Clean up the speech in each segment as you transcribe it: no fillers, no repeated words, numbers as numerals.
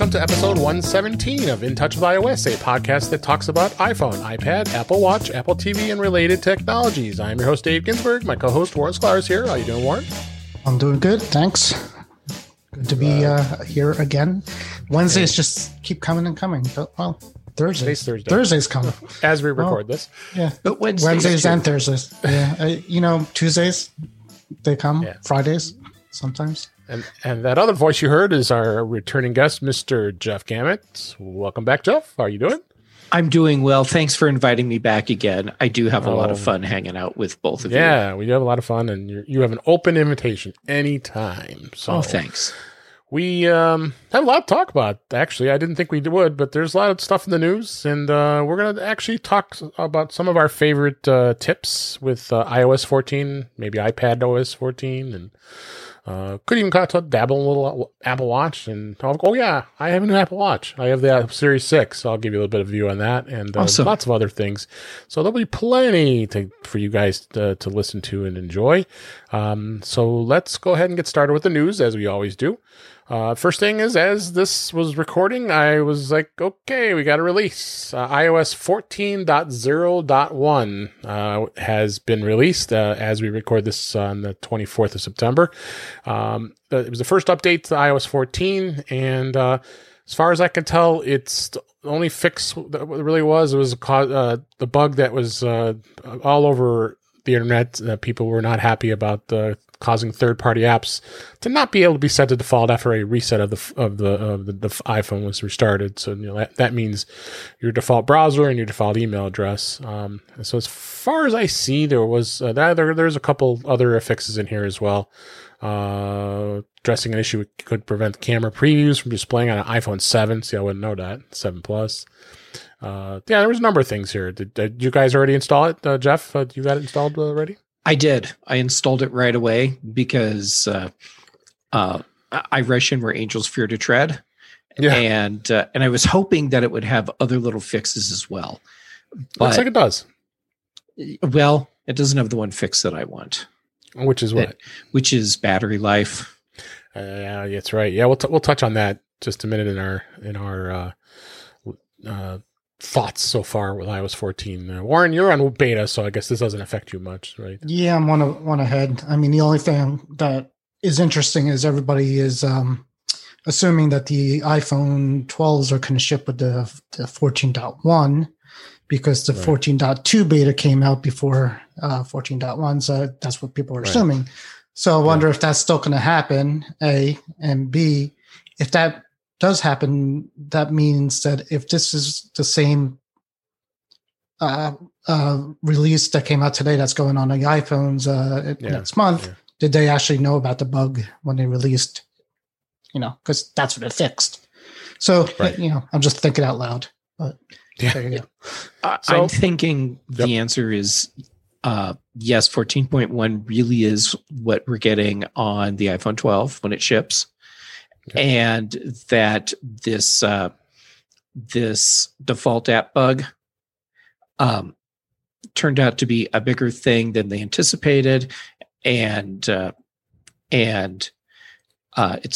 welcome to episode 117 of In Touch With iOS, a podcast that talks about iPhone, iPad, Apple Watch, Apple TV, and related technologies. I'm your host, Dave Ginsberg. My co-host, Warren Sklar, is here. How you doing, Warren? I'm doing good, thanks. Good to be here again. Wednesdays just keep coming and coming. Well, Thursday's coming. As we record this. Yeah. But Wednesdays and Thursdays. Yeah. Tuesdays, they come. Yeah. Fridays, sometimes. And that other voice you heard is our returning guest, Mr. Jeff Gamet. Welcome back, Jeff. How are you doing? I'm doing well. Thanks for inviting me back again. I do have a lot of fun hanging out with both of you. Yeah, we do have a lot of fun, and you have an open invitation anytime. So. Oh, thanks. We have a lot to talk about, actually. I didn't think we would, but there's a lot of stuff in the news, and we're going to actually talk about some of our favorite tips with iOS 14, maybe iPad OS 14, and could even dabble a little Apple Watch. And I have an Apple Watch. I have the Series 6, so I'll give you a little bit of view on that, and awesome. Lots of other things. So there'll be plenty for you guys to listen to and enjoy. So let's go ahead and get started with the news, as we always do. First thing is, as this was recording, I was like, okay, we got a release. iOS 14.0.1 has been released as we record this on the 24th of September. It was the first update to iOS 14, and as far as I can tell, it's the only fix that really was the bug that was all over the internet. People were not happy about causing third-party apps to not be able to be set to default after a reset of the iPhone was restarted. So that means your default browser and your default email address. So as far as I see, there was there's a couple other fixes in here as well. Addressing an issue could prevent camera previews from displaying on an iPhone 7. See, I wouldn't know that. 7 Plus. There was a number of things here. Did you guys already install it, Jeff? You got it installed already? I did. I installed it right away because I rush in where angels fear to tread. Yeah. And I was hoping that it would have other little fixes as well. But, looks like it does. Well, it doesn't have the one fix that I want. Which is what? Which is battery life. Yeah, that's right. Yeah, we'll touch on that just a minute in our thoughts so far with iOS 14. Warren, you're on beta, so I guess this doesn't affect you much, right? Yeah, I'm one ahead. I mean, the only thing that is interesting is everybody is assuming that the iPhone 12s are going to ship with the 14.1 because the 14.2 beta came out before 14.1, so that's what people are assuming. So I wonder if that's still going to happen, A, and B, if that does happen, that means that if this is the same release that came out today that's going on the iPhones next month, did they actually know about the bug when they released, because that's what it fixed. So, I'm just thinking out loud. But there you go. I'm thinking the answer is yes, 14.1 really is what we're getting on the iPhone 12 when it ships. Okay. And that this this default app bug turned out to be a bigger thing than they anticipated, and it's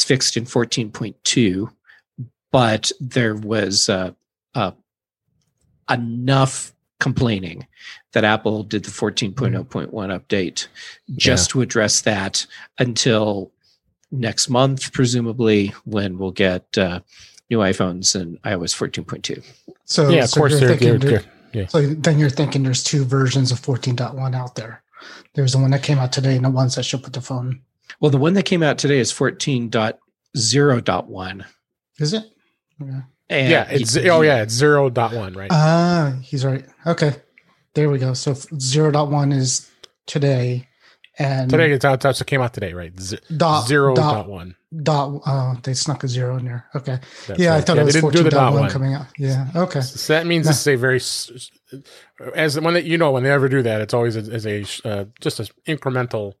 fixed in 14.2. But there was enough complaining that Apple did the 14.0.1 update just to address that until next month, presumably, when we'll get new iPhones and iOS 14.2. So, yeah, of course, so then you're thinking there's two versions of 14.1 out there. There's the one that came out today and the ones that ship with the phone. Well, the one that came out today is 14.0.1. Is it? Yeah. And it's 0.1, right? He's right. Okay. There we go. So 0.1 is today. And today it's out. It came out today, right? 0.1. They snuck a zero in there. Okay. That's right. I thought it was 14.1 coming out. Yeah. Okay. So that means this is a very, as when when they ever do that, it's always just an incremental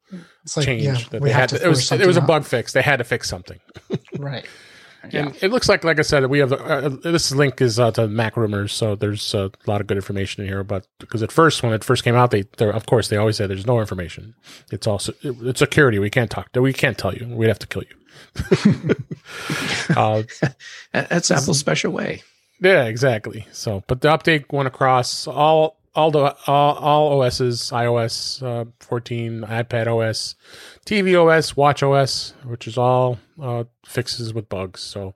change. That they had to, it was a bug fix. They had to fix something. Right. Yeah. And it looks like I said, we have this link is to MacRumors, so there's a lot of good information in here. But because when it first came out, they always said there's no information. It's security. We can't tell you. We'd have to kill you. That's Apple's special way. Yeah, exactly. So, but the update went across all OSs, iOS 14, iPad OS, TV OS, Watch OS, which is all fixes with bugs. So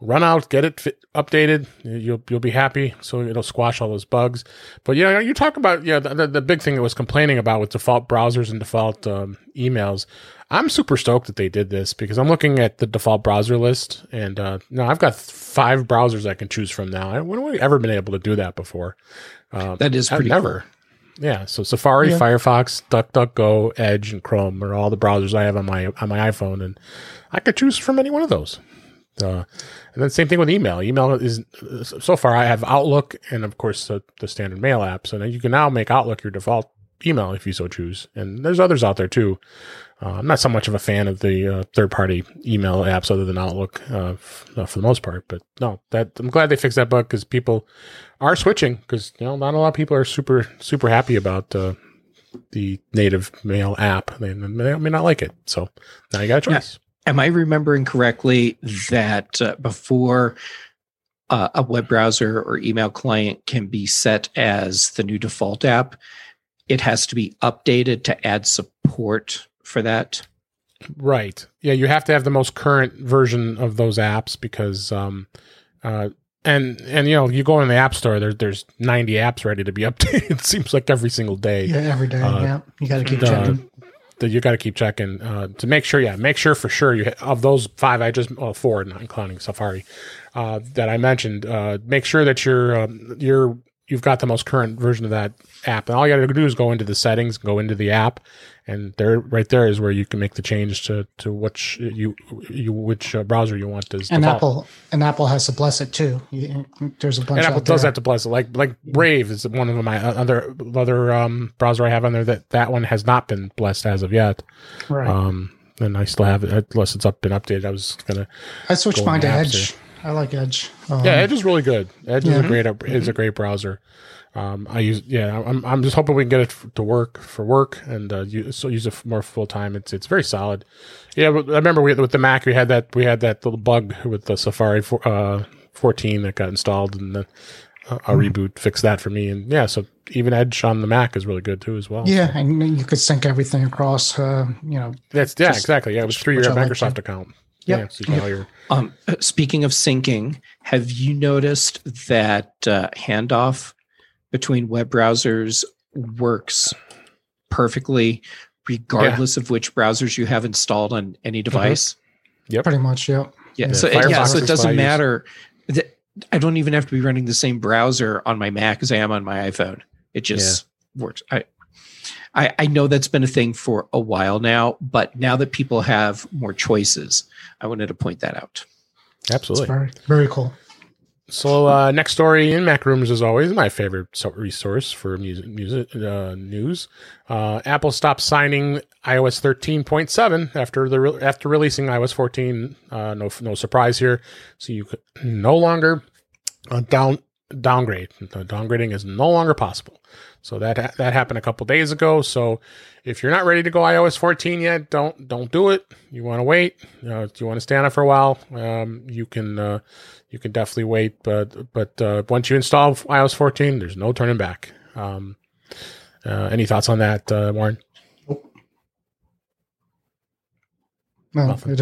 run out, get it updated. You'll be happy. So it'll squash all those bugs. But yeah, you talk about the big thing it was complaining about with default browsers and default emails. I'm super stoked that they did this because I'm looking at the default browser list, and now I've got 5 browsers I can choose from now. When have we ever been able to do that before? That is pretty never. Cool. Yeah. So Safari, Firefox, DuckDuckGo, Edge, and Chrome are all the browsers I have on my iPhone, and I could choose from any one of those. And then same thing with email. Email is so far I have Outlook and of course the standard mail app. So now you can now make Outlook your default email if you so choose. And there's others out there too. I'm not so much of a fan of the third-party email apps other than Outlook for the most part. But no, I'm glad they fixed that bug because people are switching because not a lot of people are super, super happy about the native mail app. They may not like it. So now you got a choice. Am I remembering correctly that before a web browser or email client can be set as the new default app, it has to be updated to add support for that? Right. Yeah, you have to have the most current version of those apps because you go in the App Store, there's 90 apps ready to be updated. It seems like every single day. Yeah, every day. Yeah, you got to keep checking. You got to keep checking to make sure. Yeah, make sure for sure you of those 5 I just four, not including Safari that I mentioned. Make sure that you've got the most current version of that app, and all you got to do is go into the settings, go into the app, and there is where you can make the change to which browser you want as default. Apple has to bless it too. There's a bunch. And Apple does have to bless it. Like Brave is one of my other browser I have on there that one has not been blessed as of yet. Right. And I still have it unless it's been updated. I switched mine to Edge. I like Edge. Edge is really good. Edge is a great browser. I'm just hoping we can get it to work for work and use it more full time. It's very solid. Yeah, I remember with the Mac we had that little bug with the Safari 14 that got installed, and then a reboot fixed that for me. And yeah, so even Edge on the Mac is really good too as well. Yeah, and you could sync everything across. Exactly. Yeah, it was through your Microsoft account. Yep. Yeah. Speaking of syncing, have you noticed that handoff between web browsers works perfectly regardless of which browsers you have installed on any device? Mm-hmm. Yep. Pretty much, yep. Yeah. So it doesn't matter. I don't even have to be running the same browser on my Mac as I am on my iPhone. It just works. I know that's been a thing for a while now, but now that people have more choices, I wanted to point that out. Absolutely. Very, very cool. So next story in MacRumors is always my favorite resource for music news. Apple stopped signing iOS 13.7 after releasing iOS 14. No surprise here. So you could no longer downgrade. Downgrading is no longer possible. So that happened a couple days ago. So if you're not ready to go iOS 14 yet, don't do it. You want to wait. You want to stay on it for a while. You can definitely wait. But once you install iOS 14, there's no turning back. Any thoughts on that, Warren? Nope. No, nothing. It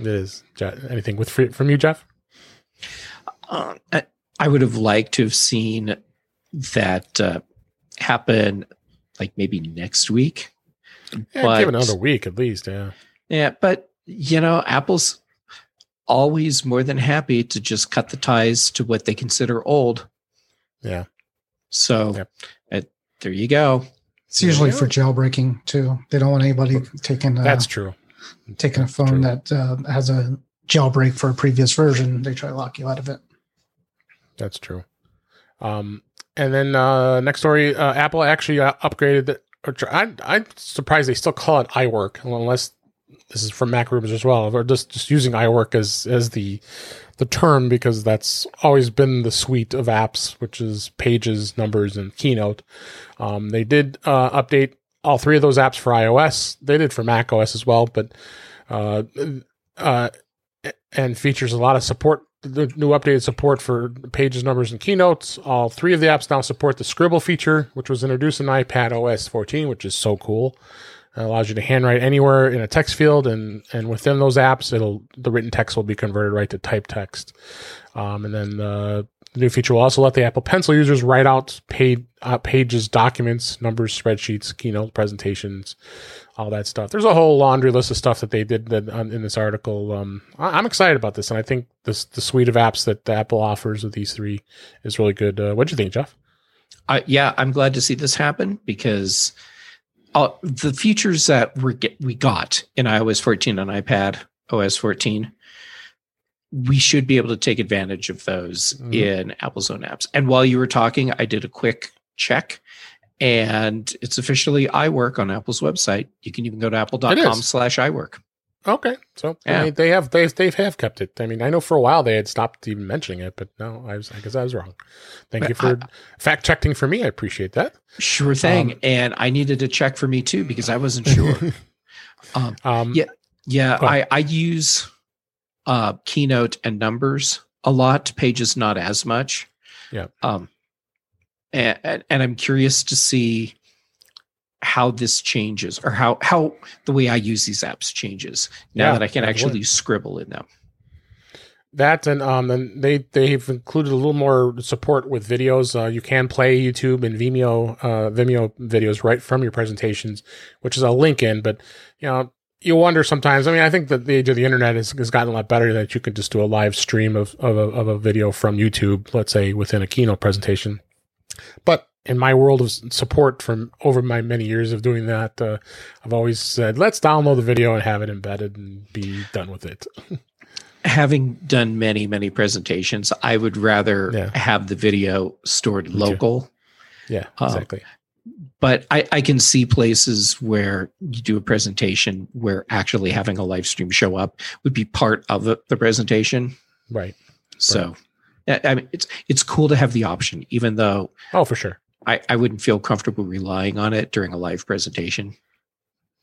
is. Anything from you, Jeff? I would have liked to have seen that happen like maybe next week. Yeah, but give another week at least. Yeah. Yeah. But, Apple's always more than happy to just cut the ties to what they consider old. Yeah. So there you go. It's usually for jailbreaking too. They don't want anybody taking a phone that has a jailbreak for a previous version. They try to lock you out of it. That's true. And then next story, Apple actually upgraded. I'm surprised they still call it iWork, unless this is from MacRumors as well. Or just using iWork as the term because that's always been the suite of apps, which is Pages, Numbers, and Keynote. They did update all 3 of those apps for iOS. They did for macOS as well, but and features a lot of support, the new updated support for Pages, Numbers, and Keynotes. All three of the apps now support the Scribble feature, which was introduced in iPadOS 14, which is so cool. It allows you to handwrite anywhere in a text field, and within those apps, the written text will be converted right to typed text. And then the new feature will also let the Apple Pencil users write out Pages documents, Numbers, spreadsheets, Keynote presentations, all that stuff. There's a whole laundry list of stuff that they did in this article. I'm excited about this, and I think the suite of apps that Apple offers with these three is really good. What'd you think, Jeff? Yeah, I'm glad to see this happen because the features that we got in iOS 14 and iPadOS 14, we should be able to take advantage of those in Apple's own apps. And while you were talking, I did a quick check, and it's officially iWork on Apple's website. You can even go to apple.com/iWork. Okay, so yeah. I mean, they have kept it. I mean, I know for a while they had stopped even mentioning it, but no, I guess I was wrong. Thank you for fact checking for me. I appreciate that. Sure thing. And I needed to check for me too because I wasn't sure. I use Keynote and Numbers a lot. Pages not as much. Yeah. And I'm curious to see how this changes, or how the way I use these apps changes now that I can actually scribble in them. That and they've included a little more support with videos. You can play YouTube and Vimeo videos right from your presentations, which is a link in. But you wonder sometimes. I mean, I think that the age of the internet has gotten a lot better, that you can just do a live stream of a video from YouTube, let's say within a keynote presentation, but. In my world of support from over my many years of doing that, I've always said, let's download the video and have it embedded and be done with it. Having done many, many presentations, I would rather have the video stored local. Yeah, exactly. But I can see places where you do a presentation where actually having a live stream show up would be part of the presentation. Right. So I mean, it's cool to have the option, even though. Oh, for sure. I wouldn't feel comfortable relying on it during a live presentation.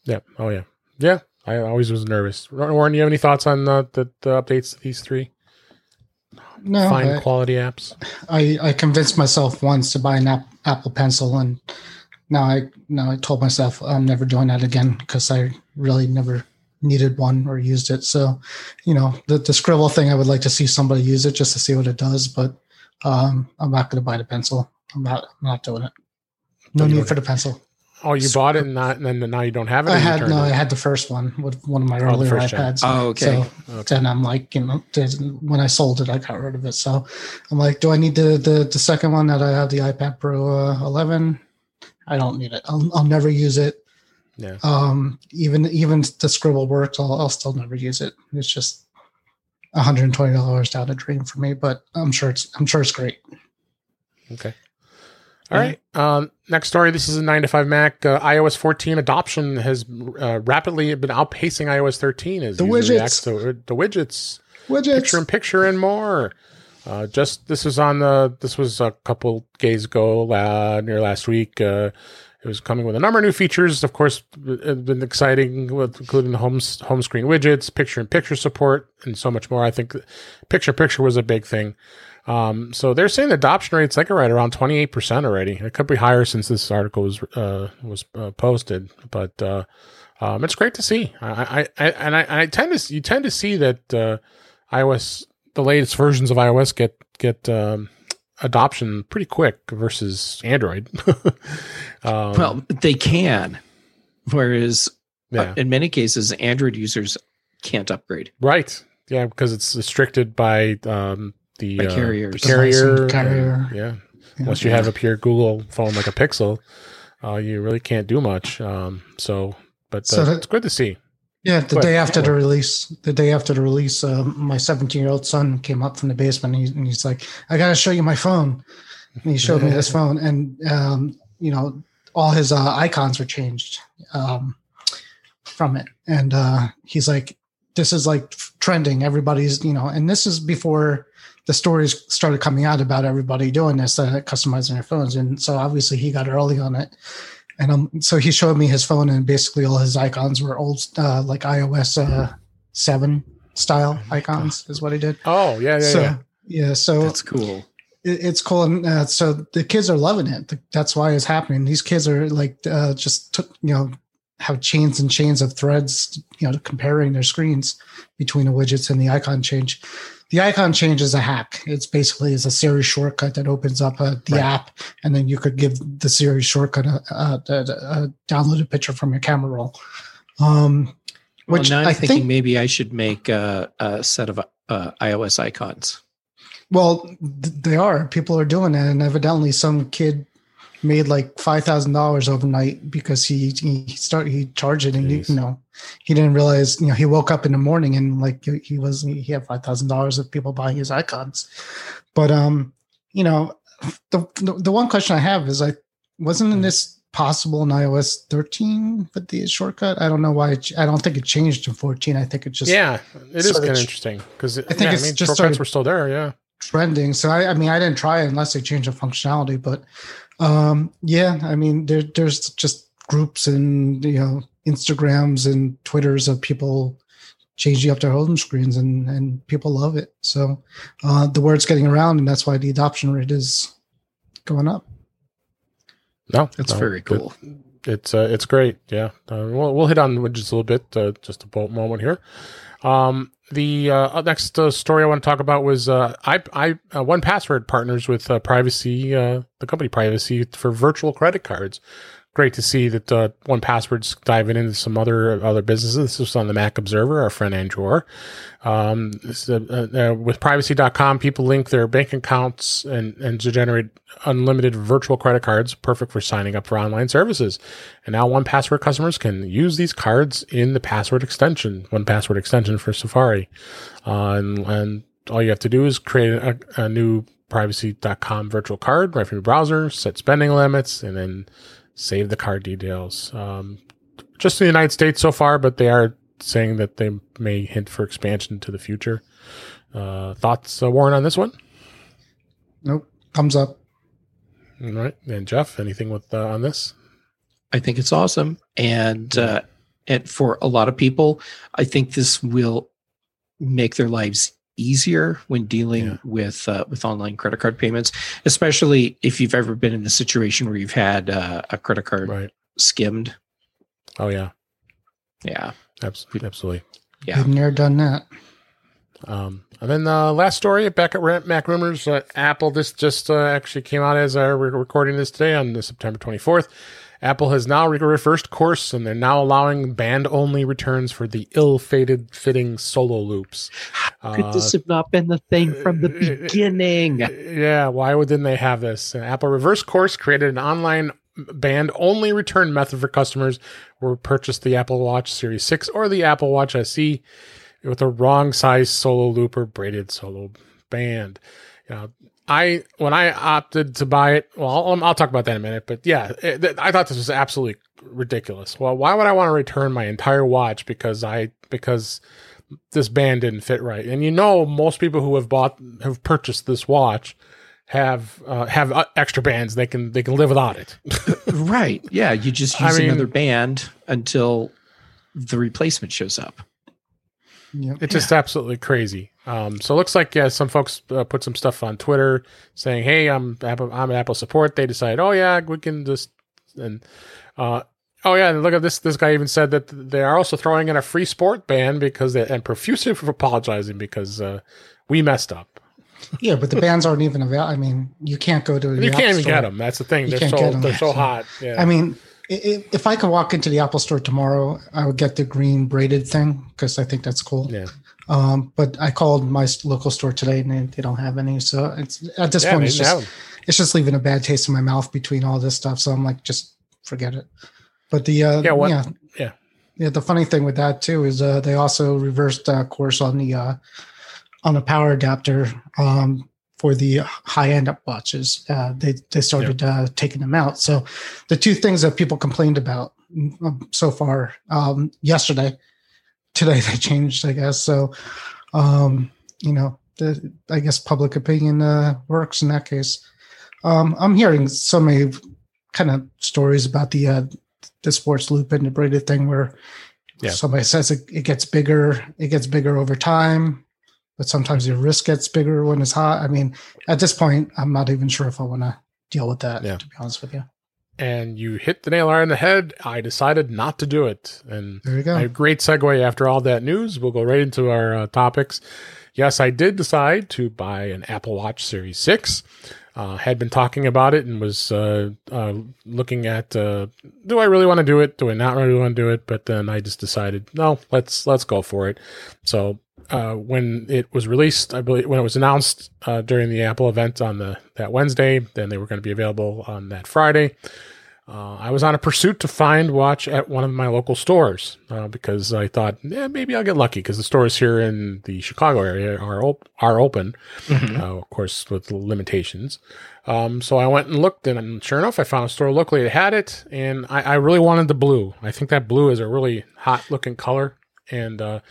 Yeah. Oh, yeah. Yeah. I always was nervous. Warren, do you have any thoughts on the updates to these three? No. Fine quality apps. I convinced myself once to buy an Apple Pencil, and now I told myself I'm never doing that again because I really never needed one or used it. So, the scribble thing, I would like to see somebody use it just to see what it does, but I'm not going to buy the pencil. I'm not doing it. No need for the pencil. Oh, you bought it and then now you don't have it? I had the first one with one of my earlier iPads. Oh, okay. So then I'm like, when I sold it, I got rid of it. So I'm like, do I need the second one that I have, the iPad Pro 11? I don't need it. I'll never use it. Yeah. Even the scribble works, I'll still never use it. It's just $120 down a drain for me, but I'm sure it's great. Okay. All right. Next story. This is a 9-to-5 Mac. iOS 14 adoption has rapidly been outpacing iOS 13 as the widgets reacts to the widgets, picture-in-picture, and more. This was a couple days ago, near last week. It was coming with a number of new features. Of course, it's been exciting, including the home screen widgets, picture-in-picture support, and so much more. I think picture-in-picture was a big thing. So they're saying the adoption rate's right around 28% already. It could be higher since this article was posted, but it's great to see. You tend to see that iOS, the latest versions of iOS get adoption pretty quick versus Android. Well, they can, whereas in many cases Android users can't upgrade. Right? Yeah, because it's restricted by the carrier. Unless you have a pure Google phone like a Pixel, you really can't do much. So it's good to see. Yeah, the day after the release, my 17-year-old son came up from the basement, and he's like, "I gotta show you my phone." And he showed me this phone, and all his icons were changed from it, and he's like, "This is like trending. Everybody's and this is before." The stories started coming out about everybody doing this, customizing their phones. And so obviously he got early on it. And so he showed me his phone, and basically all his icons were old, like iOS 7 style icons is what he did. Yeah. So that's cool. It's cool. And so the kids are loving it. That's why it's happening. These kids are like have chains and chains of threads, comparing their screens between the widgets and the icon change. The icon change is a hack. It's basically a Siri shortcut that opens up the app, and then you could give the Siri shortcut a downloaded picture from your camera roll. Which now I'm thinking maybe I should make a set of iOS icons. Well, they are. People are doing it, and evidently some kid made like $5,000 overnight because he charged it, and he didn't realize he woke up in the morning and like he had $5,000 of people buying his icons. But the one question I have is wasn't this possible in iOS 13 with the shortcut? I don't know why. I don't think it changed in 14. I think it just it is kind of interesting because shortcuts were still there. Yeah. Trending. So I didn't try it unless they change the functionality, but there's just groups and Instagrams and Twitters of people changing up their home screens, and people love it. So the word's getting around, and that's why the adoption rate is going up. That's very cool. It's great. Yeah, we'll hit on widgets a little bit. Just a moment here. The next story I want to talk about was 1Password partners with Privacy, the company Privacy, for virtual credit cards. Great to see that 1Password's diving into some other businesses. This was on the Mac Observer, our friend Andrew Orr. With Privacy.com, people link their bank accounts and to generate unlimited virtual credit cards, perfect for signing up for online services. And now 1Password customers can use these cards in the 1Password extension for Safari. And all you have to do is create a new Privacy.com virtual card right from your browser, set spending limits, and then save the card details. Just in the United States so far, but they are saying that they may hint for expansion to the future. Thoughts, Warren, on this one? Nope. Thumbs up. All right. And Jeff, anything with on this? I think it's awesome. And for a lot of people, I think this will make their lives easier when dealing with online credit card payments, especially if you've ever been in a situation where you've had a credit card skimmed. Oh yeah, absolutely. Yeah, I've never done that. And then the last story back at MacRumors, Apple. This just actually came out as we're recording this today on September 24th. Apple has now reversed course, and they're now allowing band-only returns for the ill-fitting solo loops. How could this have not been the thing from the beginning? Yeah, why didn't they have this? Apple reversed course, created an online band-only return method for customers who purchased the Apple Watch Series 6 or the Apple Watch SE with a wrong-size solo loop or braided solo band. When I opted to buy it, I'll talk about that in a minute, but I thought this was absolutely ridiculous. Well, why would I want to return my entire watch because this band didn't fit right? And most people who have purchased this watch have extra bands. They can live without it. Right. Yeah. You just use another band until the replacement shows up. Yep. It's just absolutely crazy. So it looks like some folks put some stuff on Twitter saying, "Hey, I'm at Apple support." They decide, "Oh yeah, we can just," and and look at this. This guy even said that they are also throwing in a free sport ban and profusely for apologizing because we messed up. Yeah, but the bands aren't even available. I mean, you can't go to the Apple can't even store. Get them. That's the thing. They're so hot. Yeah. I mean, if I could walk into the Apple store tomorrow, I would get the green braided thing because I think that's cool. Yeah. But I called my local store today and they don't have any. So it's, at this point, it's just leaving a bad taste in my mouth between all this stuff. So I'm like, just forget it. But the funny thing with that too is they also reversed course on the power adapter for the high-end watches. They started taking them out. So the two things that people complained about so far yesterday. Today they changed, I guess. So, I guess public opinion works in that case. I'm hearing so many kind of stories about the sports loop integrated thing where somebody says it gets bigger. It gets bigger over time, but sometimes your wrist gets bigger when it's hot. I mean, at this point, I'm not even sure if I want to deal with that, to be honest with you. And you hit the nail right on the head. I decided not to do it. And there you go. A great segue after all that news. We'll go right into our topics. Yes, I did decide to buy an Apple Watch Series 6. Had been talking about it and was looking at, do I really want to do it? Do I not really want to do it? But then I just decided, no, let's go for it. So when it was released, I believe when it was announced during the Apple event on that Wednesday, then they were going to be available on that Friday. I was on a pursuit to find watch at one of my local stores because I thought, maybe I'll get lucky because the stores here in the Chicago area are open, of course, with limitations. So I went and looked, and sure enough, I found a store locally that had it, and I really wanted the blue. I think that blue is a really hot-looking color, and I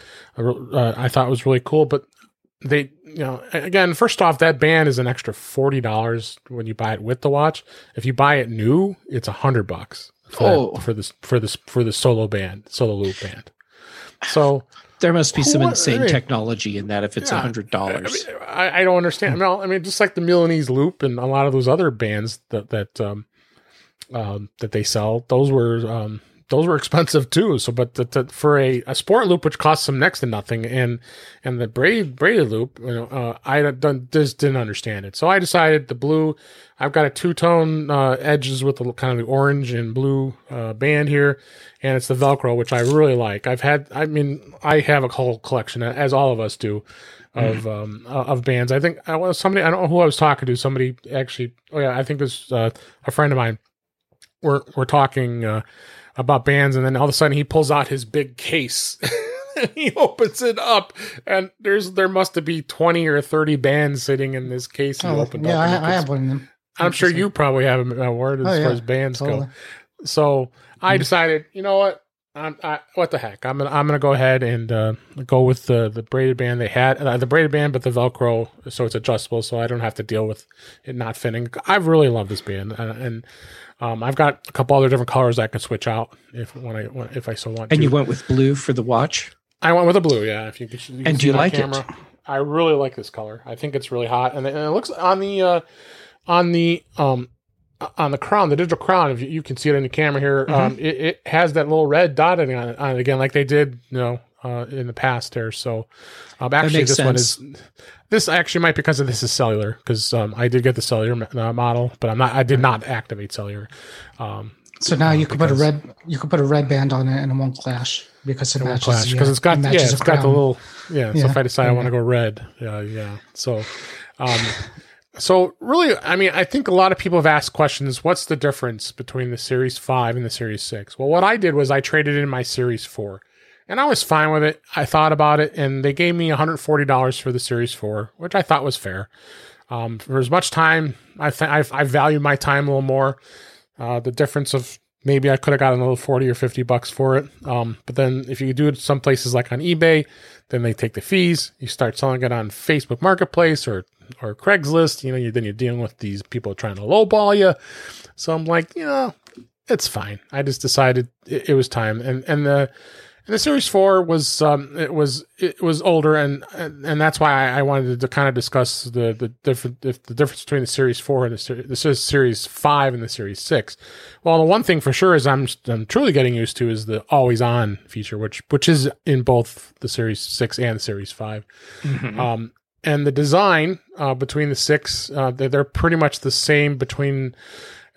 thought it was really cool, but they, again, first off, that band is an extra $40 when you buy it with the watch. If you buy it new, it's $100 for the solo loop band. So there must be some insane technology in that if it's $100. I mean, I don't understand. No, I mean, just like the Milanese loop and a lot of those other bands that they sell, those were expensive too. So, but for a sport loop, which costs them next to nothing, and the braided loop, I just didn't understand it. So I decided the blue. I've got a two-tone edges with the kind of the orange and blue band here, and it's the Velcro, which I really like. I have a whole collection, as all of us do, of bands. I think I don't know who I was talking to. Somebody actually. Oh yeah, I think there's a friend of mine. We're talking about bands, and then all of a sudden he pulls out his big case and he opens it up, and there must be 20 or 30 bands sitting in this case. I have one of them. I'm sure you probably have a word far as bands go. So I decided, you know what? What the heck? I'm gonna go ahead and go with the braided band they had, the braided band, but the Velcro, so it's adjustable, so I don't have to deal with it not fitting. I really love this band, and I've got a couple other different colors I can switch out if I so want. And you went with blue for the watch? I went with a blue, yeah. If you and do you like camera. It? I really like this color. I think it's really hot, and it looks on the crown, the digital crown, if you can see it in the camera here, it has that little red dotting on it again, like they did, in the past there. So, actually, this one is. This actually might be because of this is cellular, because I did get the cellular model, but I did not activate cellular. So now you can put a red band on it and it won't clash because it matches. Clash because it's got the little So if I decide I want to go red, So. So really, I mean, I think a lot of people have asked questions, what's the difference between the Series 5 and the Series 6? Well, what I did was I traded in my Series 4, and I was fine with it. I thought about it, and they gave me $140 for the Series 4, which I thought was fair. For as much time, I value my time a little more. The difference of maybe I could have gotten a little $40 or $50 for it. But then if you do it some places like on eBay, then they take the fees. You start selling it on Facebook Marketplace or Craigslist, then you're dealing with these people trying to lowball you. So I'm like, it's fine. I just decided it was time. And the Series 4 was it was older, and that's why I wanted to kind of discuss the difference between the Series 4 and the Series 5 and the Series 6. Well, the one thing for sure is I'm truly getting used to is the always on feature, which is in both the Series 6 and Series 5. And the design between the six, they're pretty much the same between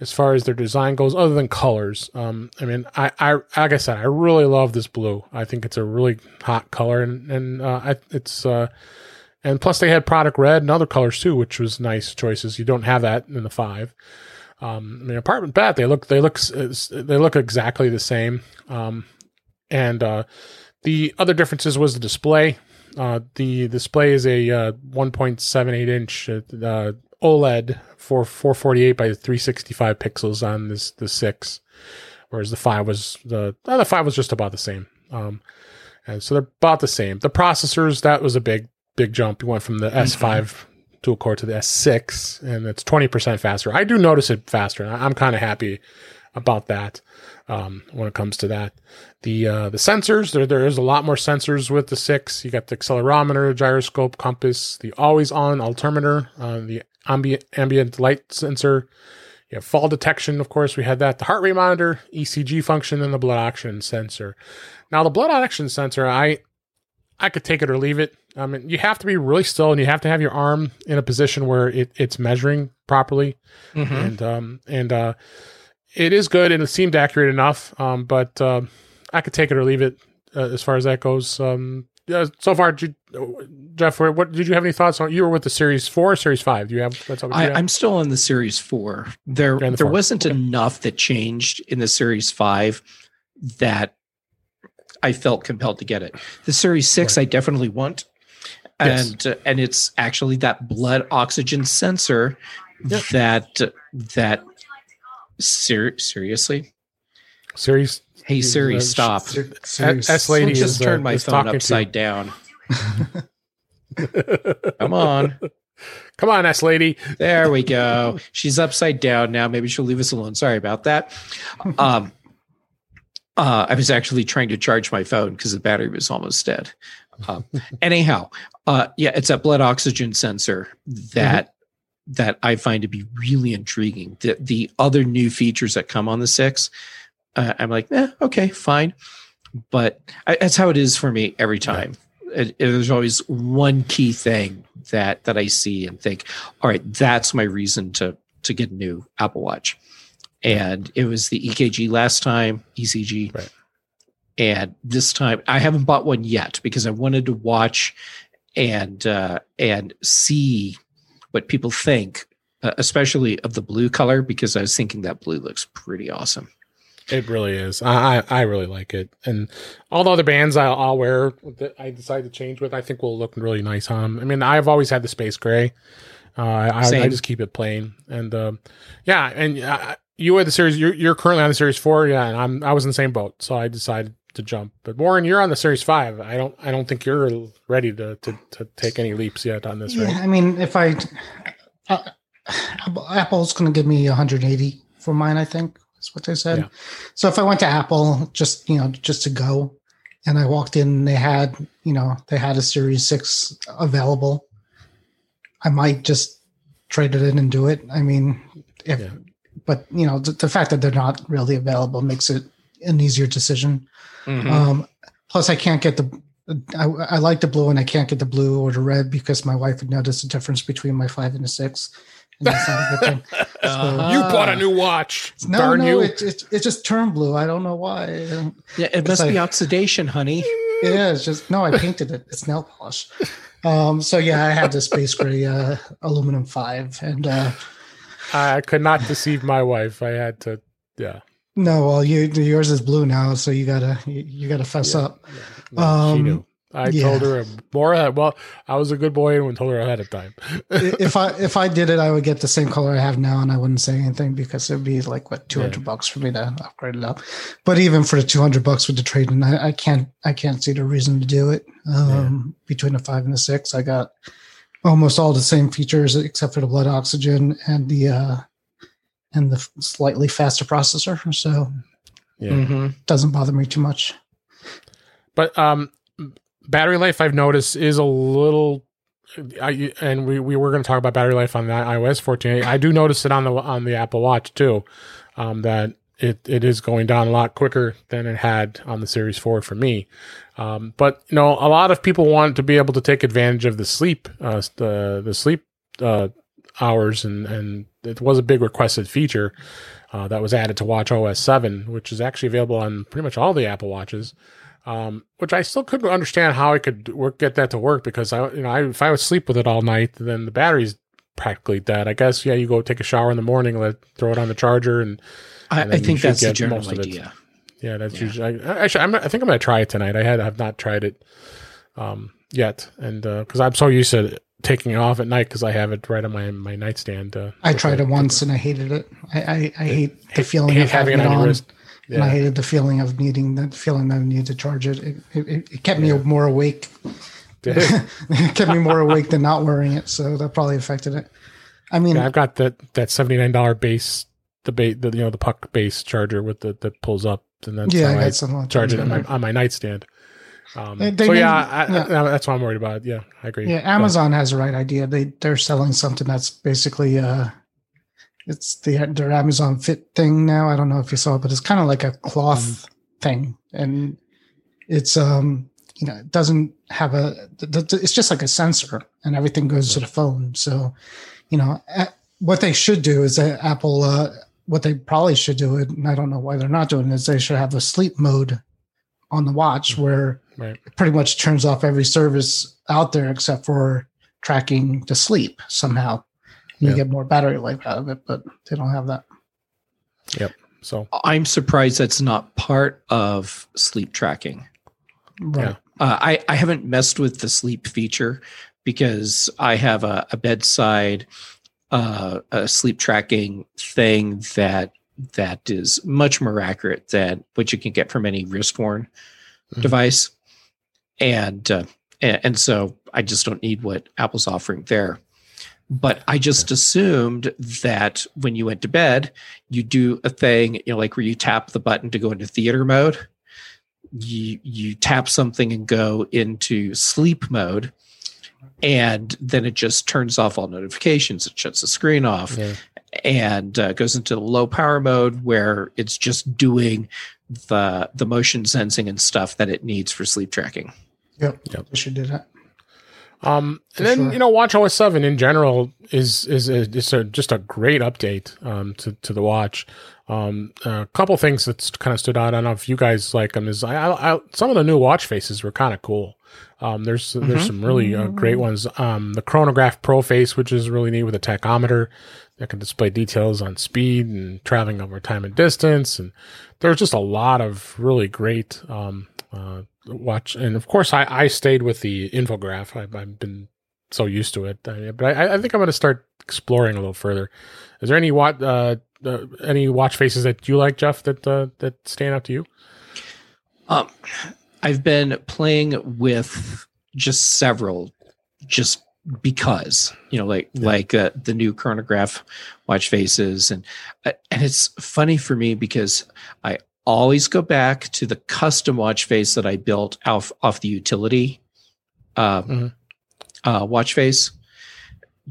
as far as their design goes, other than colors. I mean, I like I said, I really love this blue. I think it's a really hot color, and plus they had product red and other colors too, which was nice choices. You don't have that in the 5. I mean, apart from that, they look exactly the same. The other differences was the display. The display is a 1.78 inch OLED for 448 by 365 pixels on the 6, whereas the 5 was the 5 was just about the same. And so they're about the same. The processors, that was a big jump. You went from the S5 dual core to the S6, and it's 20% faster. I do notice it faster, and I'm kind of happy about that when it comes to that. The sensors, there is a lot more sensors with the 6. You got the accelerometer, gyroscope, compass, the always-on altimeter, the ambient light sensor. You have fall detection, of course, we had that. The heart rate monitor, ECG function, and the blood oxygen sensor. Now, the blood oxygen sensor, I could take it or leave it. I mean, you have to be really still, and you have to have your arm in a position where it's measuring properly. Mm-hmm. And it is good, and it seemed accurate enough. But I could take it or leave it as far as that goes. Yeah, so far, Jeff, what did you have any thoughts on? You were with the Series 4, Series 5. Do you have? That's what you have? I'm still on the Series 4. There wasn't enough that changed in the Series 5 that I felt compelled to get it. The Series 6, right, I definitely want, and yes. And it's actually that blood oxygen sensor, yep, that seriously, Series. Hey, Siri, stop. S-Lady just turned my phone upside down. Come on. Come on, S-Lady. There we go. She's upside down now. Maybe she'll leave us alone. Sorry about that. I was actually trying to charge my phone because the battery was almost dead. Anyhow, it's that blood oxygen sensor that that I find to be really intriguing. The other new features that come on the 6, I'm like, okay, fine. But that's how it is for me every time. Right. There's always one key thing that I see and think, all right, that's my reason to get a new Apple Watch. And it was the EKG last time, ECG. Right. And this time, I haven't bought one yet because I wanted to watch and see what people think, especially of the blue color, because I was thinking that blue looks pretty awesome. It really is. I really like it. And all the other bands I'll wear that I decide to change with, I think will look really nice on them. I mean, I've always had the space gray. I just keep it plain. And you had the Series. You're currently on the Series 4, yeah. And I was in the same boat, so I decided to jump. But Warren, you're on the Series 5. I don't think you're ready to take any leaps yet on this. Yeah, right? I mean, if Apple's going to give me 180 for mine, I think. That's what they said. Yeah. So if I went to Apple just to go, and I walked in and they had a Series 6 available, I might just trade it in and do it. I mean, the fact that they're not really available makes it an easier decision. Mm-hmm. Plus I can't get I like the blue, and I can't get the blue or the red because my wife would notice the difference between my 5 and the 6. That's not a good thing. So, you bought a new watch. No, it just turned blue. I don't know why. It must be oxidation, honey. Yeah, it's just I painted it. It's nail polish. I had the space gray aluminum 5, and I could not deceive my wife. I had to. Yeah. No, well, yours is blue now, so you gotta fess up. Yeah. She knew. I told her more. Well, I was a good boy and told her ahead of time. If I did it, I would get the same color I have now, and I wouldn't say anything because it'd be like $200 for me to upgrade it up. But even for the $200 with the trade-in, I can't see the reason to do it. Between the 5 and the 6, I got almost all the same features except for the blood oxygen and the slightly faster processor. So, doesn't bother me too much. But battery life, I've noticed, is a little, and we were going to talk about battery life on the iOS 14. I do notice it on the Apple Watch too, that it is going down a lot quicker than it had on the Series 4 for me. But a lot of people want to be able to take advantage of the sleep, hours, and it was a big requested feature that was added to watchOS 7, which is actually available on pretty much all the Apple Watches. Which I still couldn't understand how I could get that to work because if I would sleep with it all night, then the battery's practically dead. I guess you go take a shower in the morning, throw it on the charger, and I think that's the general idea. Yeah, that's usually. I think I'm gonna try it tonight. I've not tried it yet, and because I'm so used to taking it off at night because I have it right on my nightstand. I tried it once and I hated it. I hate the feeling of having it on your wrist. Yeah. And I hated the feeling of needing that I needed to charge it. It kept me more awake It kept me more awake than not wearing it, so that probably affected it. I mean, yeah, I've got that $79 base, the puck base charger with that pulls up, and that's how I charge it on my nightstand. That's what I'm worried about. Yeah, I agree. Yeah, Amazon has the right idea. They're selling something that's basically it's their Amazon Fit thing now. I don't know if you saw it, but it's kind of like a cloth thing, and it's it doesn't have it's just like a sensor, and everything goes to the phone. So, what they should do is that Apple, what they probably should do, and I don't know why they're not doing it, is they should have a sleep mode on the watch where it pretty much turns off every service out there except for tracking to sleep somehow. You get more battery life out of it, but they don't have that. Yep. So I'm surprised that's not part of sleep tracking. Right. Yeah. I haven't messed with the sleep feature because I have a bedside a sleep tracking thing that is much more accurate than what you can get from any wrist-worn device. And so I just don't need what Apple's offering there. But I just assumed that when you went to bed, you do a thing, like where you tap the button to go into theater mode. You tap something and go into sleep mode, and then it just turns off all notifications. It shuts the screen off and goes into low power mode where it's just doing the motion sensing and stuff that it needs for sleep tracking. Yep. We should do that. WatchOS 7 in general is just a great update to the watch. A couple things that's kind of stood out. I don't know if you guys like them. Is some of the new watch faces were kind of cool. There's some really great ones. The Chronograph Pro face, which is really neat, with a tachometer that can display details on speed and traveling over time and distance. And there's just a lot of really great watch. And of course, I stayed with the infograph. I've been so used to it, but I think I'm going to start exploring a little further. Is there any watch faces that you like, Jeff, that stand out to you? I've been playing with just several, just because the new chronograph watch faces, and it's funny for me because I always go back to the custom watch face that I built off the utility watch face,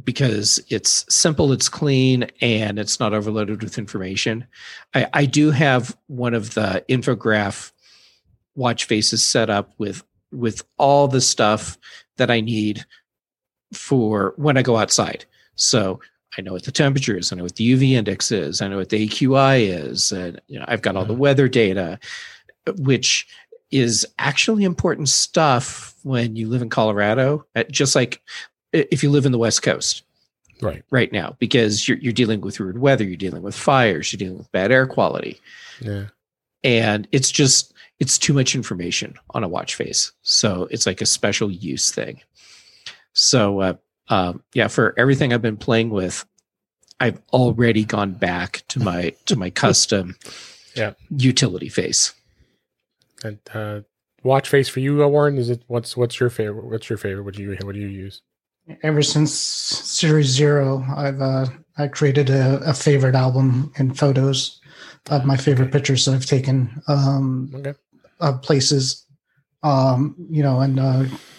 because it's simple, it's clean, and it's not overloaded with information. I do have one of the infograph watch faces set up with all the stuff that I need for when I go outside. So I know what the temperature is, I know what the UV index is, I know what the AQI is, and I've got all the weather data, which is actually important stuff when you live in Colorado, just like if you live in the West Coast right now, because you're dealing with rude weather, you're dealing with fires, you're dealing with bad air quality. Yeah. And it's too much information on a watch face. So it's like a special use thing. So, for everything I've been playing with, I've already gone back to my custom utility face. And watch face for you, Warren, is it? What's your favorite? What do you use? Ever since Series 0, I've I created a favorite album and photos of my favorite pictures that I've taken of places.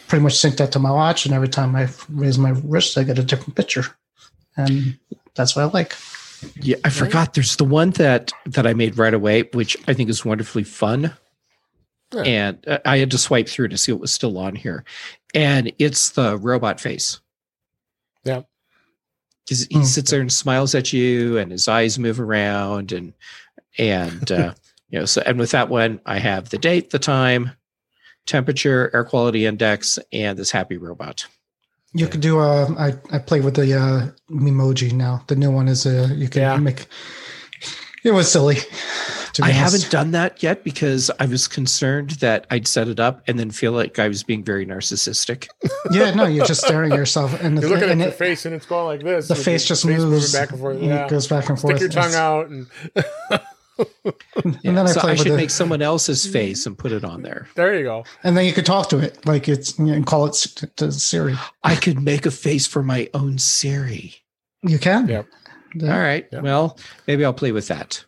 Pretty much sync that to my watch, and every time I raise my wrist, I get a different picture, and that's what I like. Yeah, I forgot. There's the one that I made right away, which I think is wonderfully fun, and I had to swipe through to see what was still on here, and it's the robot face. Yeah, because he sits there and smiles at you, and his eyes move around, and So, and with that one, I have the date, the time, temperature, air quality index, and this happy robot. You could do I play with the Memoji now. The new one is you can make. It was silly. I haven't done that yet because I was concerned that I'd set it up and then feel like I was being very narcissistic. Yeah, no, you're just staring at yourself, and you're looking at the face, and it's going like this. The face just moves back and forth. It goes back and forth. Stick your tongue out and. And then so I should make someone else's face and put it on there. There you go. And then you could talk to it, like it's, you know, and call it to Siri. I could make a face for my own Siri. You can. Yep. Yeah. All right. Yep. Well, maybe I'll play with that.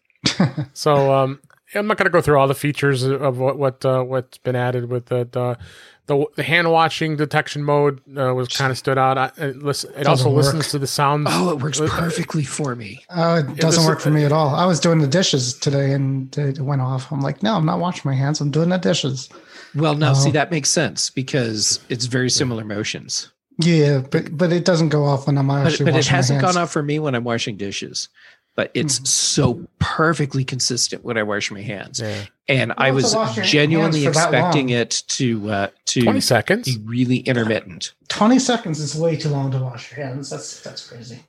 So I'm not going to go through all the features of what's been added with the hand watching detection mode was kind of stood out. It also listens to the sound. Oh, it works perfectly for me. It doesn't work for me at all. I was doing the dishes today and it went off. I'm like, no, I'm not washing my hands. I'm doing the dishes. Well, no, see, that makes sense because it's very similar motions. Yeah, but it doesn't go off when I'm actually washing my hands. But it hasn't gone off for me when I'm washing dishes. But it's so perfectly consistent when I wash my hands, and I was genuinely expecting it to 20 seconds be really intermittent. 20 seconds is way too long to wash your hands. That's crazy.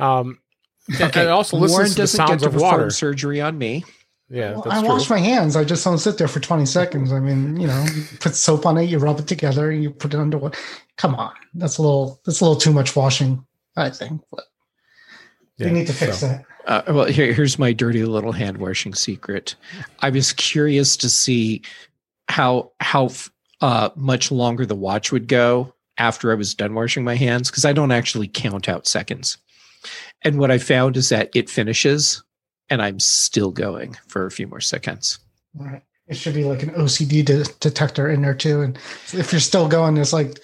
Okay. It also listens to the sounds of water. Surgery on me. Yeah, well, I wash my hands. I just don't sit there for 20 seconds. I mean, you know, you put soap on it, you rub it together, and you put it under water. Come on, that's a little too much washing, I think. But they need to fix that. Well, here's my dirty little hand washing secret. I was curious to see how much longer the watch would go after I was done washing my hands, because I don't actually count out seconds. And what I found is that it finishes, and I'm still going for a few more seconds. All right. It should be like an OCD detector in there too. And if you're still going, it's like...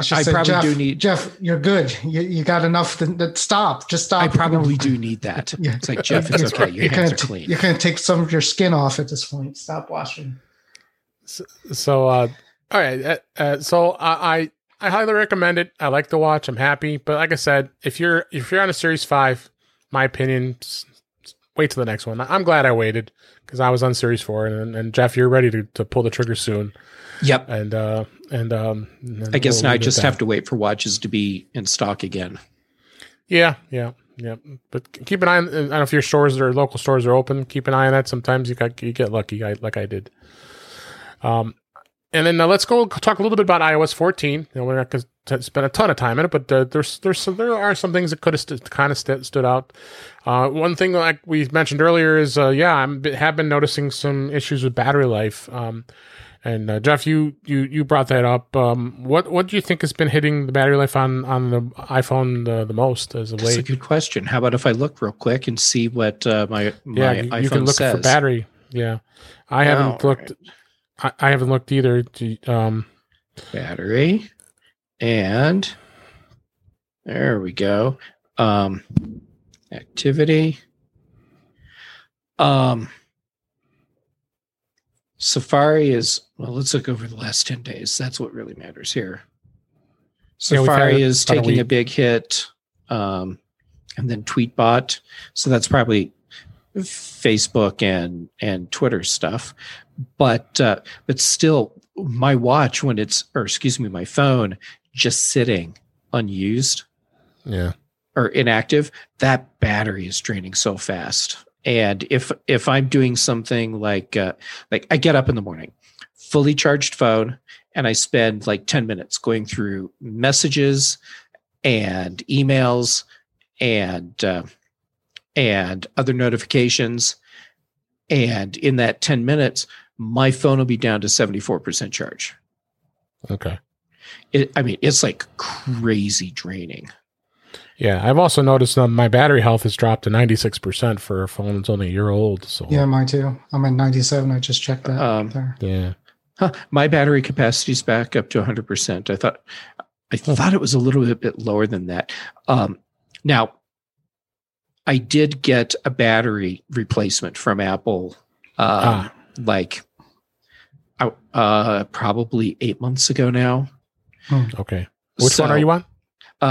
Jeff, you're good. You got enough. Stop. Just stop. I probably do need that. Yeah. It's like, Jeff, it's okay. Your hands are clean. You're going to take some of your skin off at this point. Stop washing. So all right. So I highly recommend it. I like the watch. I'm happy. But like I said, if you're on a Series 5, my opinion, wait till the next one. I'm glad I waited because I was on Series 4. And Jeff, you're ready to pull the trigger soon. Yep. And I guess now I just have to wait for watches to be in stock again. Yeah. But keep an eye on, I don't know if your stores or local stores are open. Keep an eye on that. Sometimes you get lucky, like I did. And then let's go talk a little bit about iOS 14. You know, we're not going to spend a ton of time in it, but there are some things that could have stood out. One thing like we mentioned earlier is, I have been noticing some issues with battery life. And Jeff, you brought that up. What do you think has been hitting the battery life on the iPhone the most as of late? That's a good question. How about if I look real quick and see what my iPhone says? You can look for battery. Yeah, I haven't looked. Right. I haven't looked either. Battery, and there we go. Activity. Safari is, well, let's look over the last 10 days. That's what really matters here. Safari is taking a big hit, and then Tweetbot. So that's probably Facebook and Twitter stuff. But still, my watch my phone just sitting unused, or inactive, that battery is draining so fast. And if I'm doing something like I get up in the morning, fully charged phone, and I spend like 10 minutes going through messages and emails and other notifications. And in that 10 minutes, my phone will be down to 74% charge. Okay. It's like crazy draining. Yeah, I've also noticed that my battery health has dropped to 96% for a phone that's only a year old. So yeah, mine too. I'm at 97. I just checked that. There. Yeah, my battery capacity's back up to 100%. I thought it was a little bit lower than that. Now, I did get a battery replacement from Apple, probably 8 months ago now. Okay, which one are you on?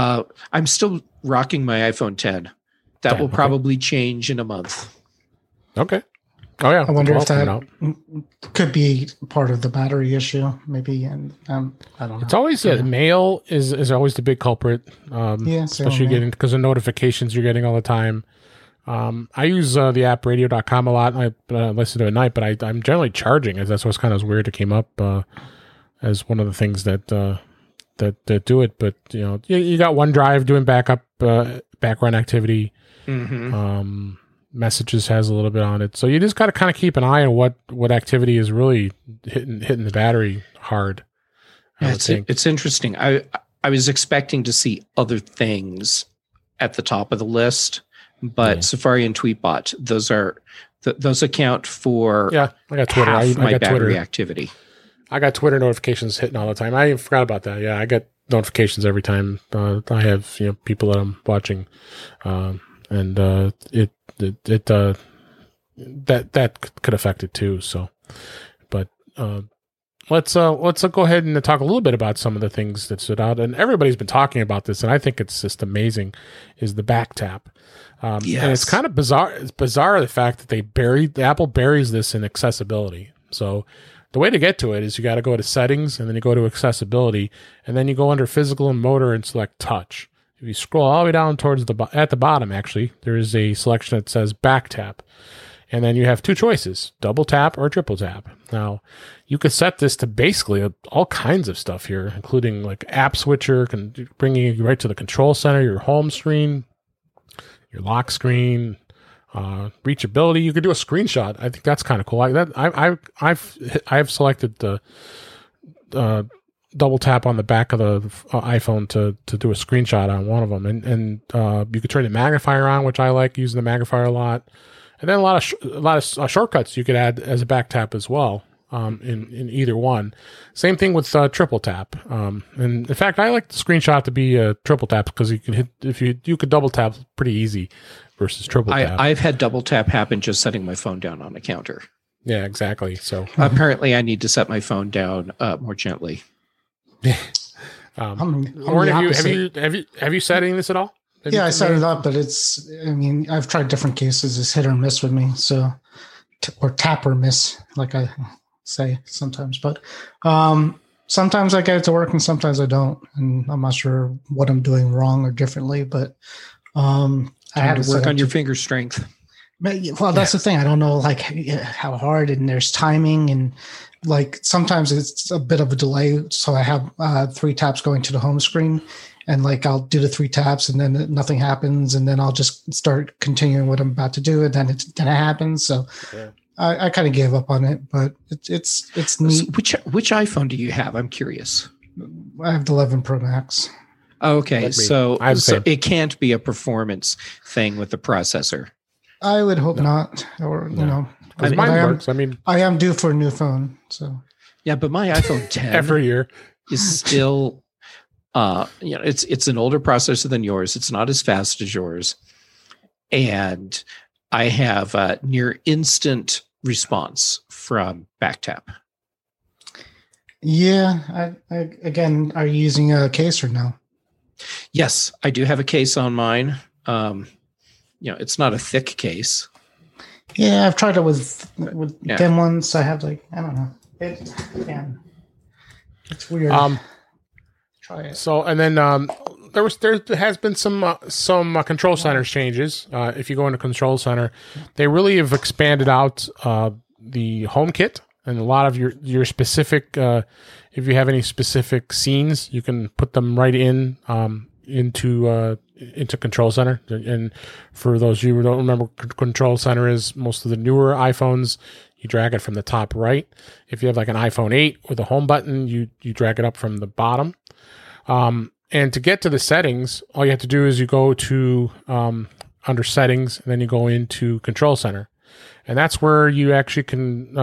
I'm still rocking my iPhone 10. That will probably change in a month. Okay. Oh yeah. I wonder if that could be part of the battery issue, maybe. And I don't know. It's always the mail is always the big culprit. Especially because of notifications you're getting all the time. I use the app radio.com a lot. I listen to it at night, but I'm generally charging. That's what's kind of weird. It came up as one of the things that do it, but you know, you got OneDrive doing backup, background activity. Mm-hmm. Messages has a little bit on it. So you just got to kind of keep an eye on what activity is really hitting the battery hard. It's interesting. I was expecting to see other things at the top of the list, but Safari and Tweetbot, those account for I got Twitter. Battery activity. I got Twitter notifications hitting all the time. I forgot about that. Yeah, I get notifications every time I have people that I'm watching, and that could affect it too. So, but. Let's go ahead and talk a little bit about some of the things that stood out, and everybody's been talking about this, and I think it's just amazing. Is the back tap? And it's kind of bizarre. It's bizarre the fact that Apple buries this in accessibility. So the way to get to it is you got to go to settings, and then you go to accessibility, and then you go under physical and motor and select touch. If you scroll all the way down towards at the bottom, actually, there is a selection that says back tap. And then you have two choices, double tap or triple tap. Now, you could set this to basically all kinds of stuff here, including like app switcher, bringing you right to the control center, your home screen, your lock screen, reachability. You could do a screenshot. I think that's kind of cool. I've selected the double tap on the back of the iPhone to do a screenshot on one of them. And you could turn the magnifier on, which I like using the magnifier a lot. And then a lot of shortcuts you could add as a back tap as well, in either one. Same thing with triple tap. And in fact, I like the screenshot to be a triple tap because you can you could double tap pretty easy versus triple tap. I've had double tap happen just setting my phone down on a counter. Yeah, exactly. So apparently, I need to set my phone down more gently. Have you set any of this at all? I set it up, but I've tried different cases. It's hit or miss with me, so or tap or miss, like I say sometimes. But sometimes I get it to work, and sometimes I don't, and I'm not sure what I'm doing wrong or differently. But I had to work on your finger strength. Well, that's the thing. I don't know, how hard, and there's timing, and sometimes it's a bit of a delay. So I have three taps going to the home screen. And I'll do the three taps and then nothing happens. And then I'll just start continuing what I'm about to do. And then it happens. So I kind of gave up on it, but it's neat. Which iPhone do you have? I'm curious. I have the 11 Pro Max. Okay. So it can't be a performance thing with the processor. I would hope not. Mine works. I am due for a new phone. So yeah, but my iPhone 10 every year is still... it's an older processor than yours. It's not as fast as yours, and I have a near instant response from backtap. Yeah, I are you using a case or no? Yes, I do have a case on mine. It's not a thick case. Yeah, I've tried it with thin ones. I have I don't know. It's weird. So, and then there has been some Control Center changes. If you go into Control Center, they really have expanded out the home kit and a lot of your specific. If you have any specific scenes, you can put them right in into Control Center. And for those of you who don't remember, Control Center is most of the newer iPhones. You drag it from the top right. If you have an iPhone 8 with a home button, you drag it up from the bottom. And to get to the settings, all you have to do is you go to under settings, and then you go into Control Center, and that's where you actually can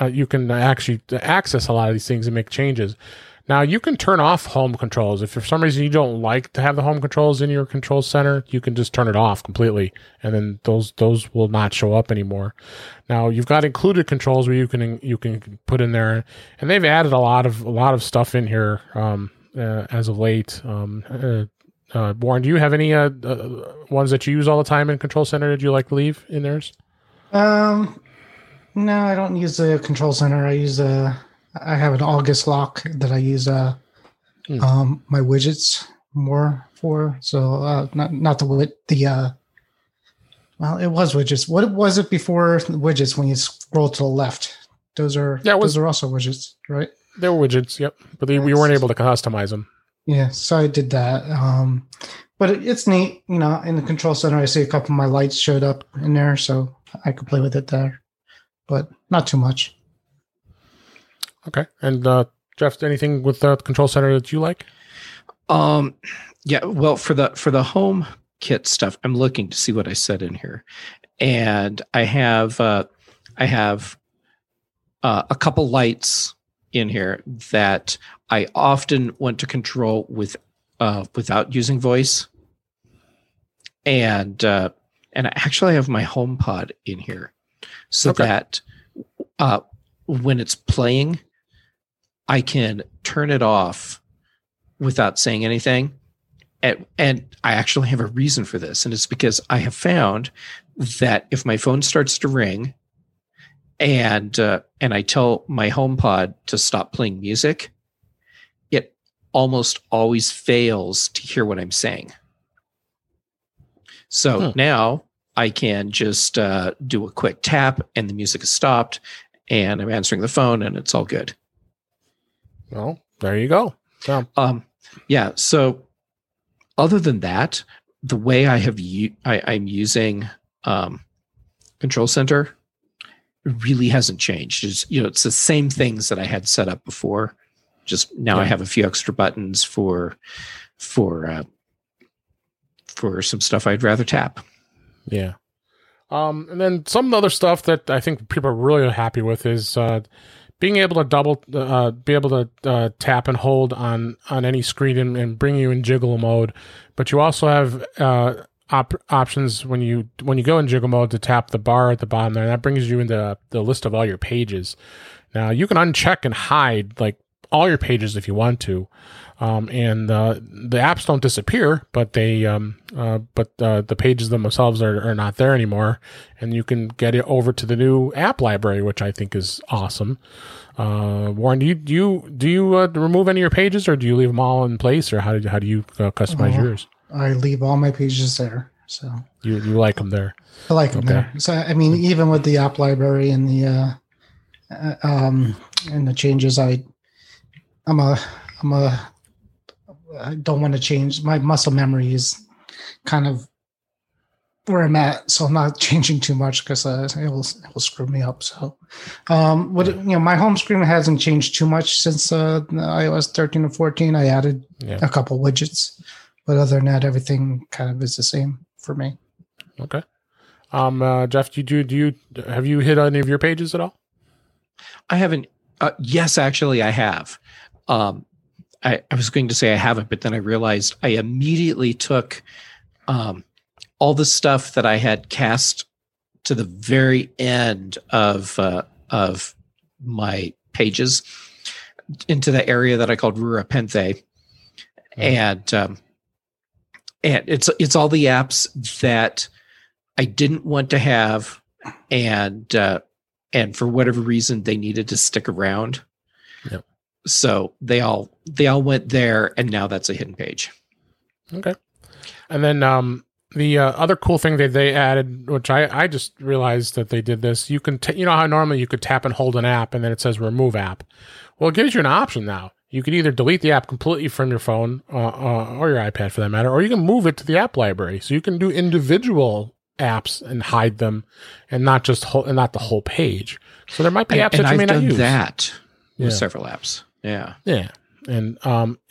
access a lot of these things and make changes. Now you can turn off home controls if for some reason you don't like to have the home controls in your Control Center. You can just turn it off completely, and then those will not show up anymore. Now you've got included controls where you can put in there, and they've added a lot of stuff in here. As of late, Warren, do you have any ones that you use all the time in Control Center that you leave in theirs? No, I don't use the Control Center. I have an August lock that I use my widgets more for. So not the well, it was widgets. What was it before widgets? When you scroll to the left, those are also widgets, right? They're widgets, yep. But we weren't able to customize them. Yeah, so I did that. But it's neat, you know, in the Control Center, I see a couple of my lights showed up in there, so I could play with it there, but not too much. Okay. And Jeff, anything with the Control Center that you like? Yeah, well, for the home kit stuff, I'm looking to see what I set in here. And I have a couple lights in here that I often want to control without using voice. And I actually have my HomePod in here so that when it's playing, I can turn it off without saying anything. And I actually have a reason for this. And it's because I have found that if my phone starts to ring and I tell my HomePod to stop playing music, it almost always fails to hear what I'm saying. So now I can just do a quick tap and the music is stopped and I'm answering the phone and it's all good. Well, there you go. Yeah. Yeah. So other than that, the way I have I'm using Control Center really hasn't changed. It's the same things that I had set up before. Just now I have a few extra buttons for some stuff I'd rather tap. Yeah. And then some other stuff that I think people are really happy with is being able to tap and hold on any screen and bring you in jiggle mode, but you also have options when you go in jiggle mode to tap the bar at the bottom there, and that brings you into the list of all your pages. Now you can uncheck and hide like all your pages if you want to, and the apps don't disappear, but they the pages themselves are not there anymore, and you can get it over to the new app library, which I think is awesome. Warren, do you remove any of your pages, or do you leave them all in place, or how do you customize yours? I leave all my pages there. So you like them there? I like them there. So I mean, even with the app library and the changes, I don't want to change. My muscle memory is kind of where I'm at, so I'm not changing too much because it will screw me up. So, my home screen hasn't changed too much since iOS 13 and 14. I added a couple widgets, but other than that, everything kind of is the same for me. Okay, Jeff, have you hit any of your pages at all? I haven't. Yes, actually, I have. I was going to say I haven't, but then I realized I immediately took all the stuff that I had cast to the very end of my pages into the area that I called Rura Penthe. And it's all the apps that I didn't want to have, and for whatever reason they needed to stick around. Yep. So they all went there, and now that's a hidden page. Okay. And then the other cool thing that they added, which I just realized that they did this, you can how normally you could tap and hold an app, and then it says remove app. Well, it gives you an option now. You can either delete the app completely from your phone or your iPad, for that matter, or you can move it to the app library. So you can do individual apps and hide them, and not the whole page. So there might be apps that you may not use. I've done that with several apps. Yeah. Yeah. And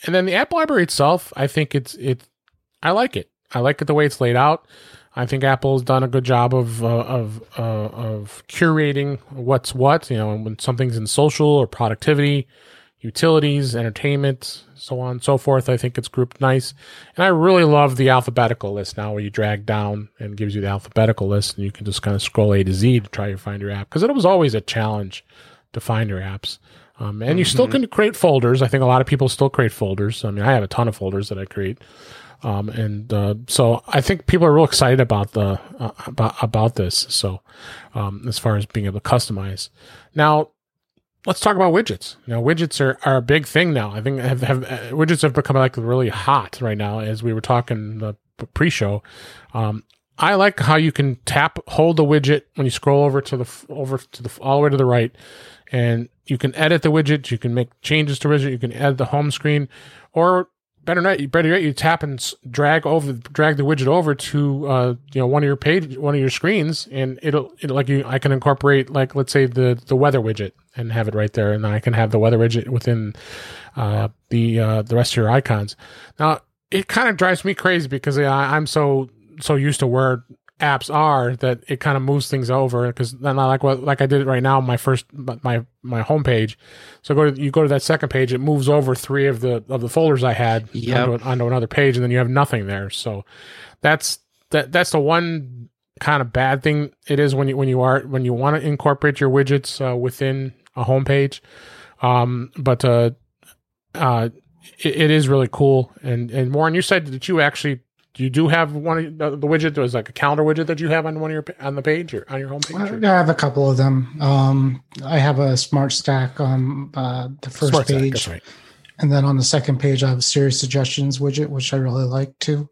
then the app library itself, I think I like it. I like it the way it's laid out. I think Apple's done a good job of curating what's what, and when something's in social or productivity, utilities, entertainment, so on and so forth. I think it's grouped nice. And I really love the alphabetical list now, where you drag down and gives you the alphabetical list, and you can just kind of scroll A to Z to try to find your app, because it was always a challenge to find your apps. And you still can create folders. I think a lot of people still create folders. I mean, I have a ton of folders that I create. So I think people are real excited about about this. So as far as being able to customize. Now, let's talk about widgets. Now, widgets are a big thing now. I think widgets have become like really hot right now, as we were talking the pre-show. I like how you can hold the widget when you scroll over to the all the way to the right, and you can edit the widget. You can make changes to widget. You can edit the home screen, or better yet, you tap and drag the widget over to one of your screens, and I can incorporate, like, let's say the weather widget and have it right there, and I can have the weather widget within the rest of your icons. Now it kind of drives me crazy because I'm so used to where apps are that it kind of moves things over, because then I did it right now on my my homepage. So you go to that second page, it moves over three of the folders I had onto another page, and then you have nothing there. So that's the one kind of bad thing it is when you want to incorporate your widgets within a homepage. It is really cool. And Warren, you said that you actually. You do have one of the widget. There was like a calendar widget that you have on the page or on your homepage. I have a couple of them. I have a smart stack on the first page, that's right. And then on the second page, I have a Siri suggestions widget, which I really like too.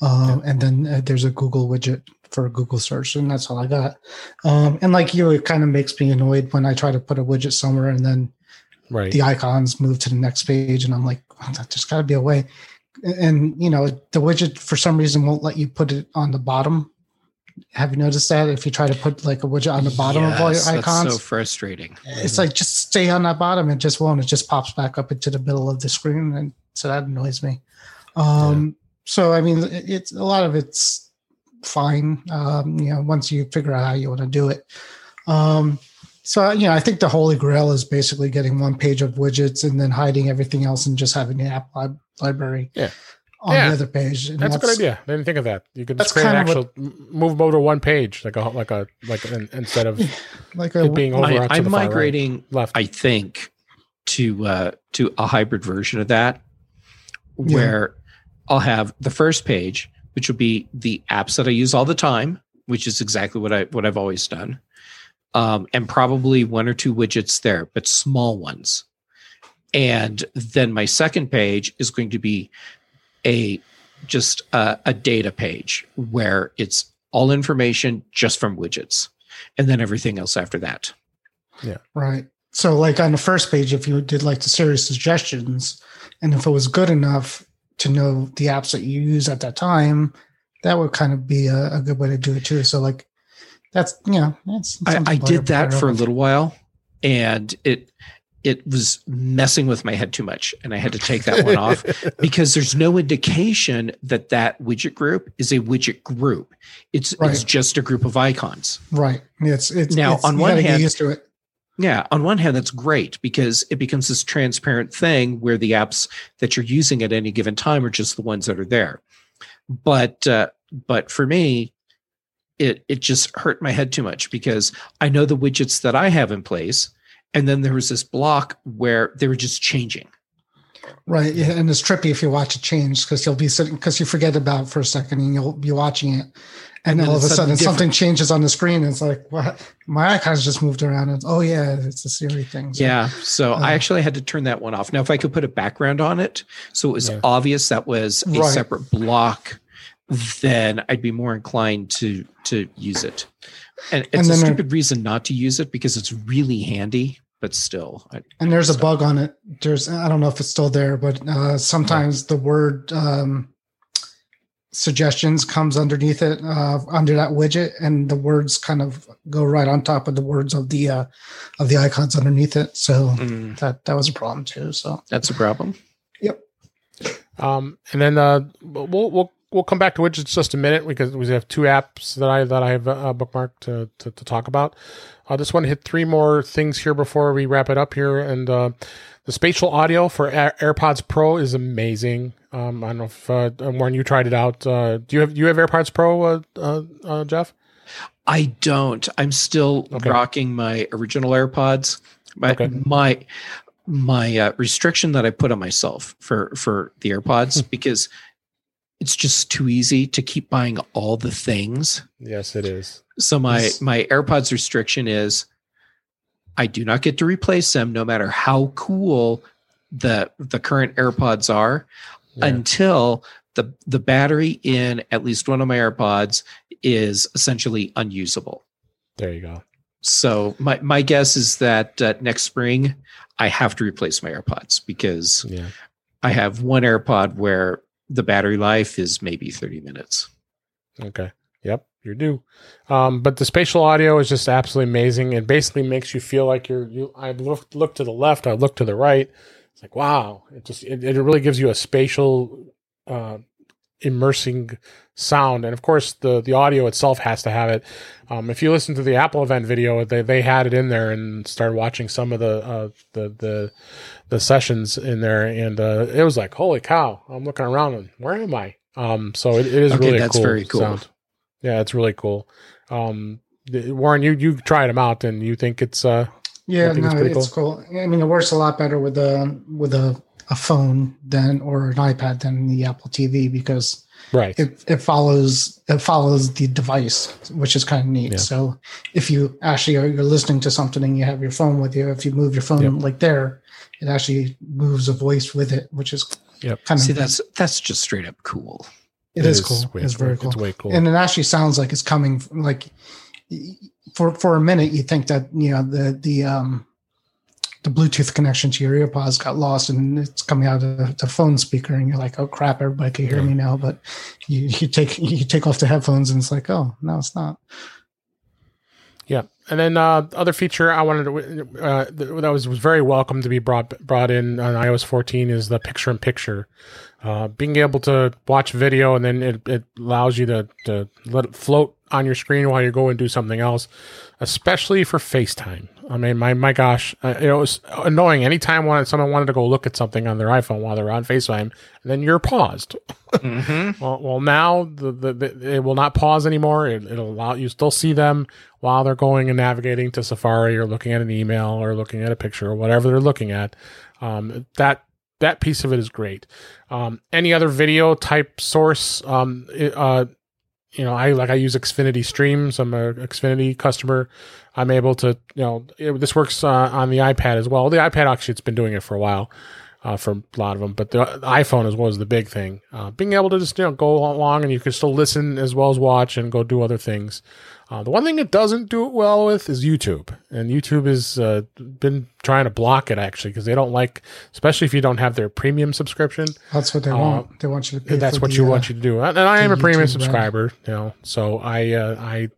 And then there's a Google widget for Google search, and that's all I got. And like you, it kind of makes me annoyed when I try to put a widget somewhere and then the icons move to the next page, and I'm like, well, there's got to be a way. And, the widget for some reason won't let you put it on the bottom. Have you noticed that? If you try to put like a widget on the bottom of all your icons. That's so frustrating. It's like, just stay on that bottom. It just won't. It just pops back up into the middle of the screen. And so that annoys me. So, I mean, it's a lot of it's fine. Once you figure out how you want to do it. I think the holy grail is basically getting one page of widgets and then hiding everything else and just having the app library on the other page. And that's a good idea. I didn't think of that. You could just create an actual move over to one page, like instead of it being over. I'm migrating left, I think, to a hybrid version of that, where I'll have the first page, which will be the apps that I use all the time, which is exactly what I've always done. And probably one or two widgets there, but small ones. And then my second page is going to be a data page where it's all information just from widgets, and then everything else after that. Yeah. Right. So like on the first page, if you did like the series suggestions, and if it was good enough to know the apps that you use at that time, that would kind of be a good way to do it too. So like, I did that for a little while, and it was messing with my head too much, and I had to take that one off because there's no indication that widget group is a widget group. It's just a group of icons. Right. On one hand, get used to it. Yeah. On one hand, that's great because it becomes this transparent thing where the apps that you're using at any given time are just the ones that are there. But for me, It just hurt my head too much because I know the widgets that I have in place, and then there was this block where they were just changing. Right, yeah, and it's trippy if you watch it change because you'll be sitting because you forget about it for a second and you'll be watching it, and all of a sudden something changes on the screen. And it's like, what? My icons just moved around. And it's a Siri thing. So, yeah, so I actually had to turn that one off. Now, if I could put a background on it, so it was obvious that was a separate block, then I'd be more inclined to use it. And it's a stupid reason not to use it because it's really handy, but still. There's a bug on it. I don't know if it's still there, but sometimes the word suggestions comes underneath it, under that widget, and the words kind of go right on top of the words of the icons underneath it. So that was a problem too. So that's a problem. Yep. And then we'll come back to widgets just a minute because we have two apps that I have bookmarked to talk about. I just want to hit three more things here before we wrap it up here. And the spatial audio for AirPods Pro is amazing. I don't know if Warren, you tried it out. Do you have AirPods Pro, Jeff? I don't. I'm still rocking my original AirPods. My restriction that I put on myself for the AirPods because. It's just too easy to keep buying all the things. Yes, it is. So my AirPods restriction is I do not get to replace them no matter how cool the current AirPods are until the battery in at least one of my AirPods is essentially unusable. There you go. So my guess is that next spring I have to replace my AirPods because I have one AirPod where the battery life is maybe 30 minutes. Okay. Yep, you're due. But the spatial audio is just absolutely amazing. It basically makes you feel like I look to the left, I look to the right. It's like, wow. It really gives you a spatial immersing sound. And of course the audio itself has to have it. If you listen to the Apple event video, they had it in there and started watching some of the sessions in there. And it was like, holy cow, I'm looking around and where am I? So it is really that's cool. Very cool sound. Yeah, it's really cool. Warren, you tried them out and you think it's, it's cool. I mean, it works a lot better with a phone or an iPad than the Apple TV because it follows the device, which is kind of neat. Yeah. So if you actually you're listening to something and you have your phone with you, if you move your phone like there, it actually moves a voice with it, which is kind of that's just straight up cool. It is cool. It's very cool. It's way cool. And it actually sounds like it's coming for a minute you think that the Bluetooth connection to your AirPods got lost and it's coming out of the phone speaker and you're like, oh crap, everybody can hear me now. But you take off the headphones and it's like, oh no, it's not. Yeah. And then other feature I wanted to that was very welcome to be brought in on iOS 14 is the picture-in-picture. Being able to watch video and then it allows you to let it float on your screen while you go and do something else, especially for FaceTime. I mean, my gosh, it was annoying. Anytime someone wanted to go look at something on their iPhone while they're on FaceTime, and then you're paused. Mm-hmm. well, now it will not pause anymore. It'll allow you still see them while they're going and navigating to Safari or looking at an email or looking at a picture or whatever they're looking at. That piece of it is great. Any other video type source, I use Xfinity Streams. I'm an Xfinity customer. I'm able to, this works on the iPad as well. The iPad actually, it's been doing it for a while for a lot of them, but the iPhone as well is the big thing. Being able to just go along and you can still listen as well as watch and go do other things. The one thing it doesn't do it well with is YouTube. And YouTube has been trying to block it, actually, because they don't like, especially if you don't have their premium subscription. That's what they want. They want you to pay that's what you want you to do. And I am a premium subscriber, so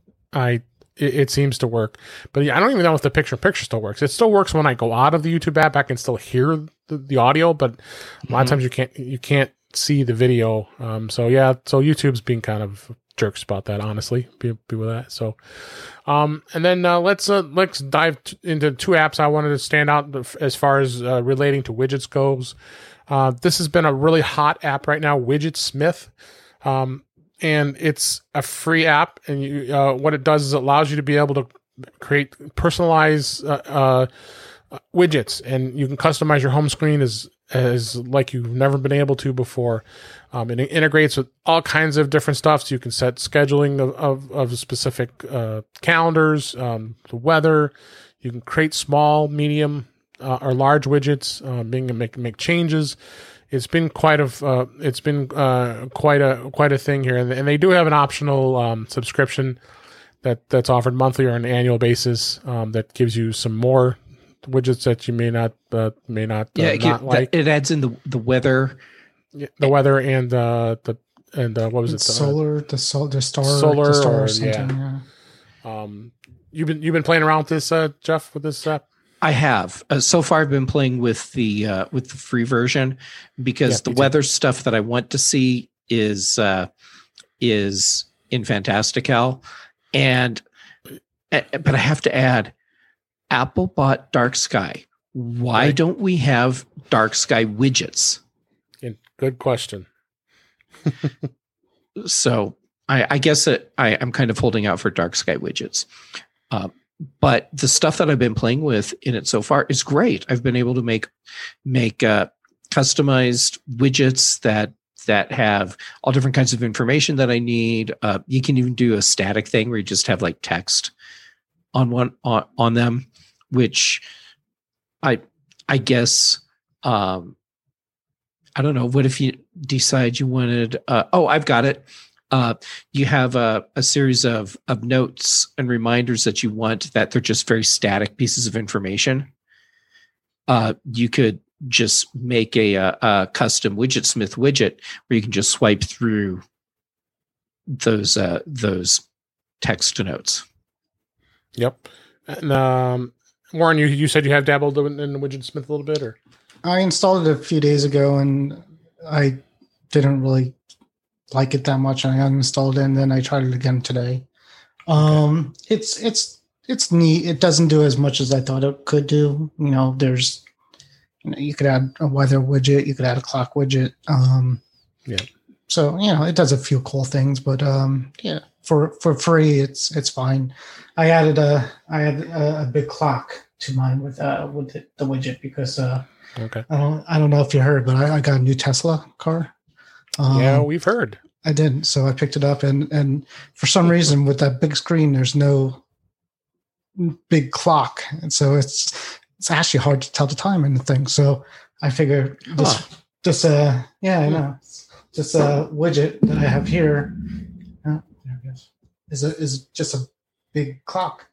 it seems to work. But I don't even know if the picture-in-picture still works. It still works when I go out of the YouTube app. I can still hear the audio, but a lot of times you can't see the video. So YouTube's being kind of jerks about that, honestly, be with that. So, and then let's dive into two apps I wanted to stand out as far as relating to widgets goes. This has been a really hot app right now, WidgetSmith, and it's a free app. And you, what it does is it allows you to be able to create personalized widgets, and you can customize your home screen as like you've never been able to before. And it integrates with all kinds of different stuff. So you can set scheduling of specific calendars, the weather. You can create small, medium, or large widgets. Being able to make changes. It's been quite a thing here. And they do have an optional subscription that's offered monthly or on an annual basis that gives you some more widgets that you may not like. It adds in the weather. Yeah, the weather and what was it? The solar, or something. Yeah. You've been playing around with this, Jeff, with this app? I have. So far, I've been playing with the free version because the weather stuff that I want to see is in Fantastical, but I have to add, Apple bought Dark Sky. Why don't we have Dark Sky widgets? Good question. So I guess I'm kind of holding out for Dark Sky widgets. But the stuff that I've been playing with in it so far is great. I've been able to make customized widgets that have all different kinds of information that I need. You can even do a static thing where you just have like text on them, which I guess, I don't know. What if you decide you wanted? I've got it. You have a series of notes and reminders that you want that they're just very static pieces of information. You could just make a custom WidgetSmith widget where you can just swipe through those text notes. Yep. And Warren, you said you have dabbled in WidgetSmith a little bit, or? I installed it a few days ago, and I didn't really like it that much. I uninstalled it, and then I tried it again today. Okay. It's neat. It doesn't do as much as I thought it could do. You know, you could add a weather widget, you could add a clock widget. Yeah. So, you know, it does a few cool things, but yeah, for free, it's fine. I added a big clock to mine with the widget because okay. I don't know if you heard, but I got a new Tesla car. Yeah, we've heard. I didn't, so I picked it up, and for some reason with that big screen, there's no big clock, and so it's actually hard to tell the time and the thing. So I figure this widget that I have here is just a big clock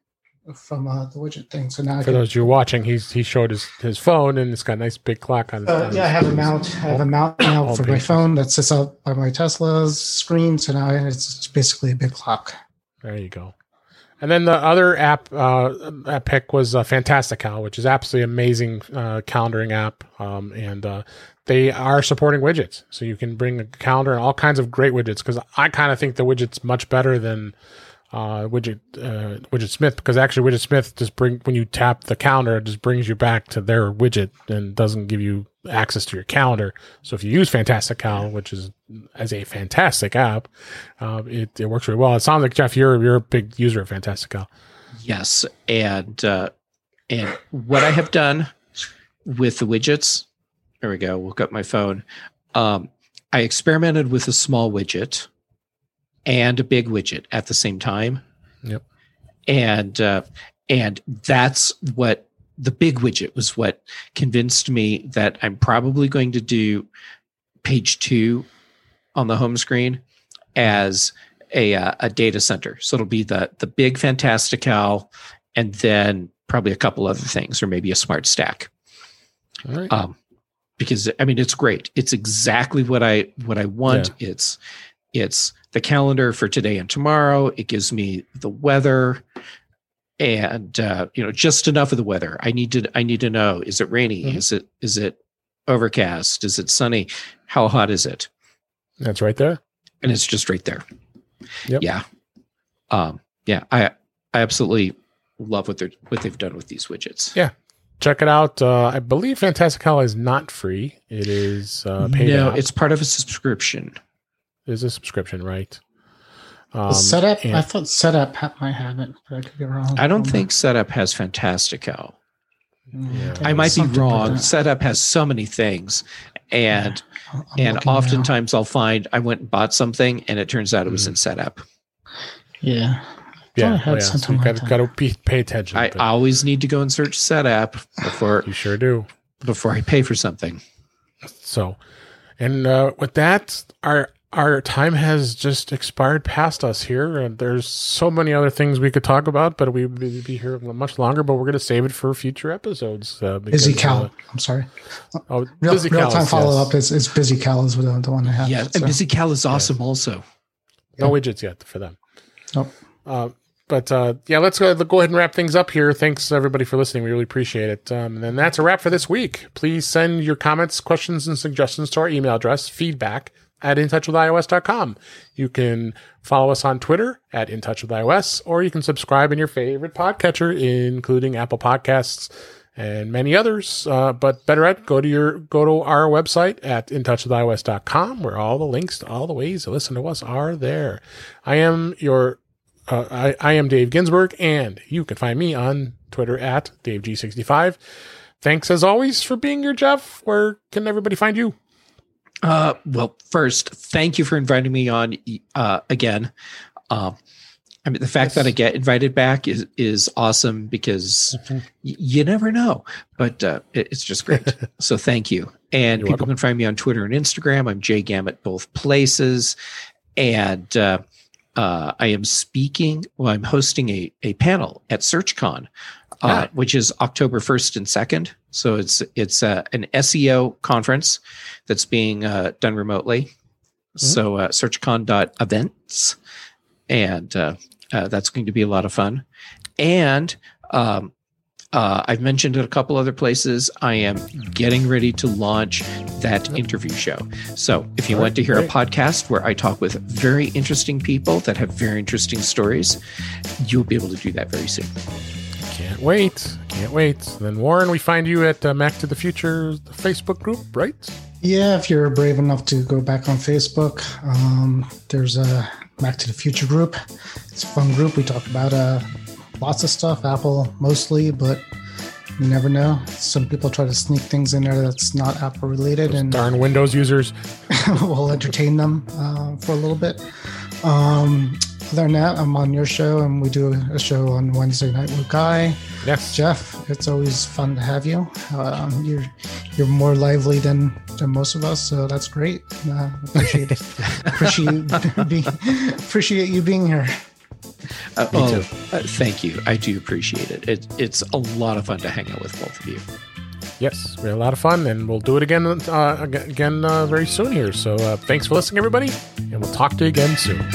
from the widget thing. So now for those you're watching, he showed his phone, and it's got a nice big clock on it. Yeah, I have a mount. I have a mount now for my phone that sits out by my Tesla's screen. So now it's basically a big clock. There you go. And then the other app I picked was Fantastical, which is absolutely amazing calendaring app, and they are supporting widgets, so you can bring a calendar and all kinds of great widgets. Because I kind of think the widget's much better than WidgetSmith, because actually WidgetSmith when you tap the calendar, it just brings you back to their widget and doesn't give you access to your calendar. So if you use Fantastical, which is as a fantastic app, it works really well. It sounds like, Jeff, you're a big user of Fantastical. Yes, and what I have done with the widgets, there we go, woke up my phone. I experimented with a small widget and a big widget at the same time. Yep. And that's what the big widget was what convinced me that I'm probably going to do page 2 on the home screen as a data center. So it'll be the big Fantastical, and then probably a couple other things, or maybe a smart stack. All right. Because I mean, it's great. It's exactly what I want. Yeah. It's the calendar for today and tomorrow. It gives me the weather, and just enough of the weather. I need to know: is it rainy? Mm-hmm. Is it overcast? Is it sunny? How hot is it? That's right there, and it's just right there. Yep. Yeah, yeah. I absolutely love what they've done with these widgets. Yeah, check it out. I believe Fantastical is not free. It is paid. No, it's part of a subscription. Is a subscription, right? Setup. I thought Setup might have it, but I could be wrong. I don't think Setup has Fantastical. Yeah. I might be wrong. Setup has so many things, and yeah, and oftentimes now, I'll find I went and bought something, and it turns out it was in Setup. Yeah, yeah. I had something so you've got to pay attention. I always need to go and search Setup before you sure do before I pay for something. So, and with that, Our time has just expired past us here, and there's so many other things we could talk about, but we would be here much longer, but we're going to save it for future episodes. Busy Cal. I'm sorry. Busy Cal. Real-time follow-up is Busy Cal is the one I have. Yeah, and so. Busy Cal is awesome also. No widgets yet for them. Nope. But let's go ahead and wrap things up here. Thanks, everybody, for listening. We really appreciate it. And that's a wrap for this week. Please send your comments, questions, and suggestions to our email address, feedback at intouchwithios.com. You can follow us on Twitter at intouchwithios, or you can subscribe in your favorite podcatcher, including Apple Podcasts and many others. But better yet, go to our website at intouchwithios.com, where all the links to all the ways to listen to us are there. I am Dave Ginsberg, and you can find me on Twitter at DaveG65. Thanks as always for being here, Jeff. Where can everybody find you? Well, first, thank you for inviting me on again. I mean, the fact that I get invited back is awesome, because you never know, but it's just great. So thank you. And people can find me on Twitter and Instagram. I'm Jay Gamet both places. And I am hosting a panel at SearchCon which is October 1st and 2nd. So it's an SEO conference that's being done remotely. Mm-hmm. So searchcon.events, and that's going to be a lot of fun. And I've mentioned it a couple other places. I am getting ready to launch that interview show. So if you want to hear a podcast where I talk with very interesting people that have very interesting stories, you'll be able to do that very soon. Can't wait. Can't wait. Then, Warren, we find you at Mac to the Future, the Facebook group, right? Yeah, if you're brave enough to go back on Facebook, there's a Mac to the Future group. It's a fun group. We talk about lots of stuff, Apple mostly, but you never know. Some people try to sneak things in there that's not Apple related. And darn Windows users. We'll entertain them for a little bit. Other than that, I'm on your show, and we do a show on Wednesday night with Guy. Yes, Jeff, it's always fun to have you. You're more lively than most of us, so that's great. Appreciate it. Appreciate you being here. Thank you. I do appreciate it. It's a lot of fun to hang out with both of you. Yes, we had a lot of fun, and we'll do it again very soon here. So thanks for listening, everybody, and we'll talk to you again soon.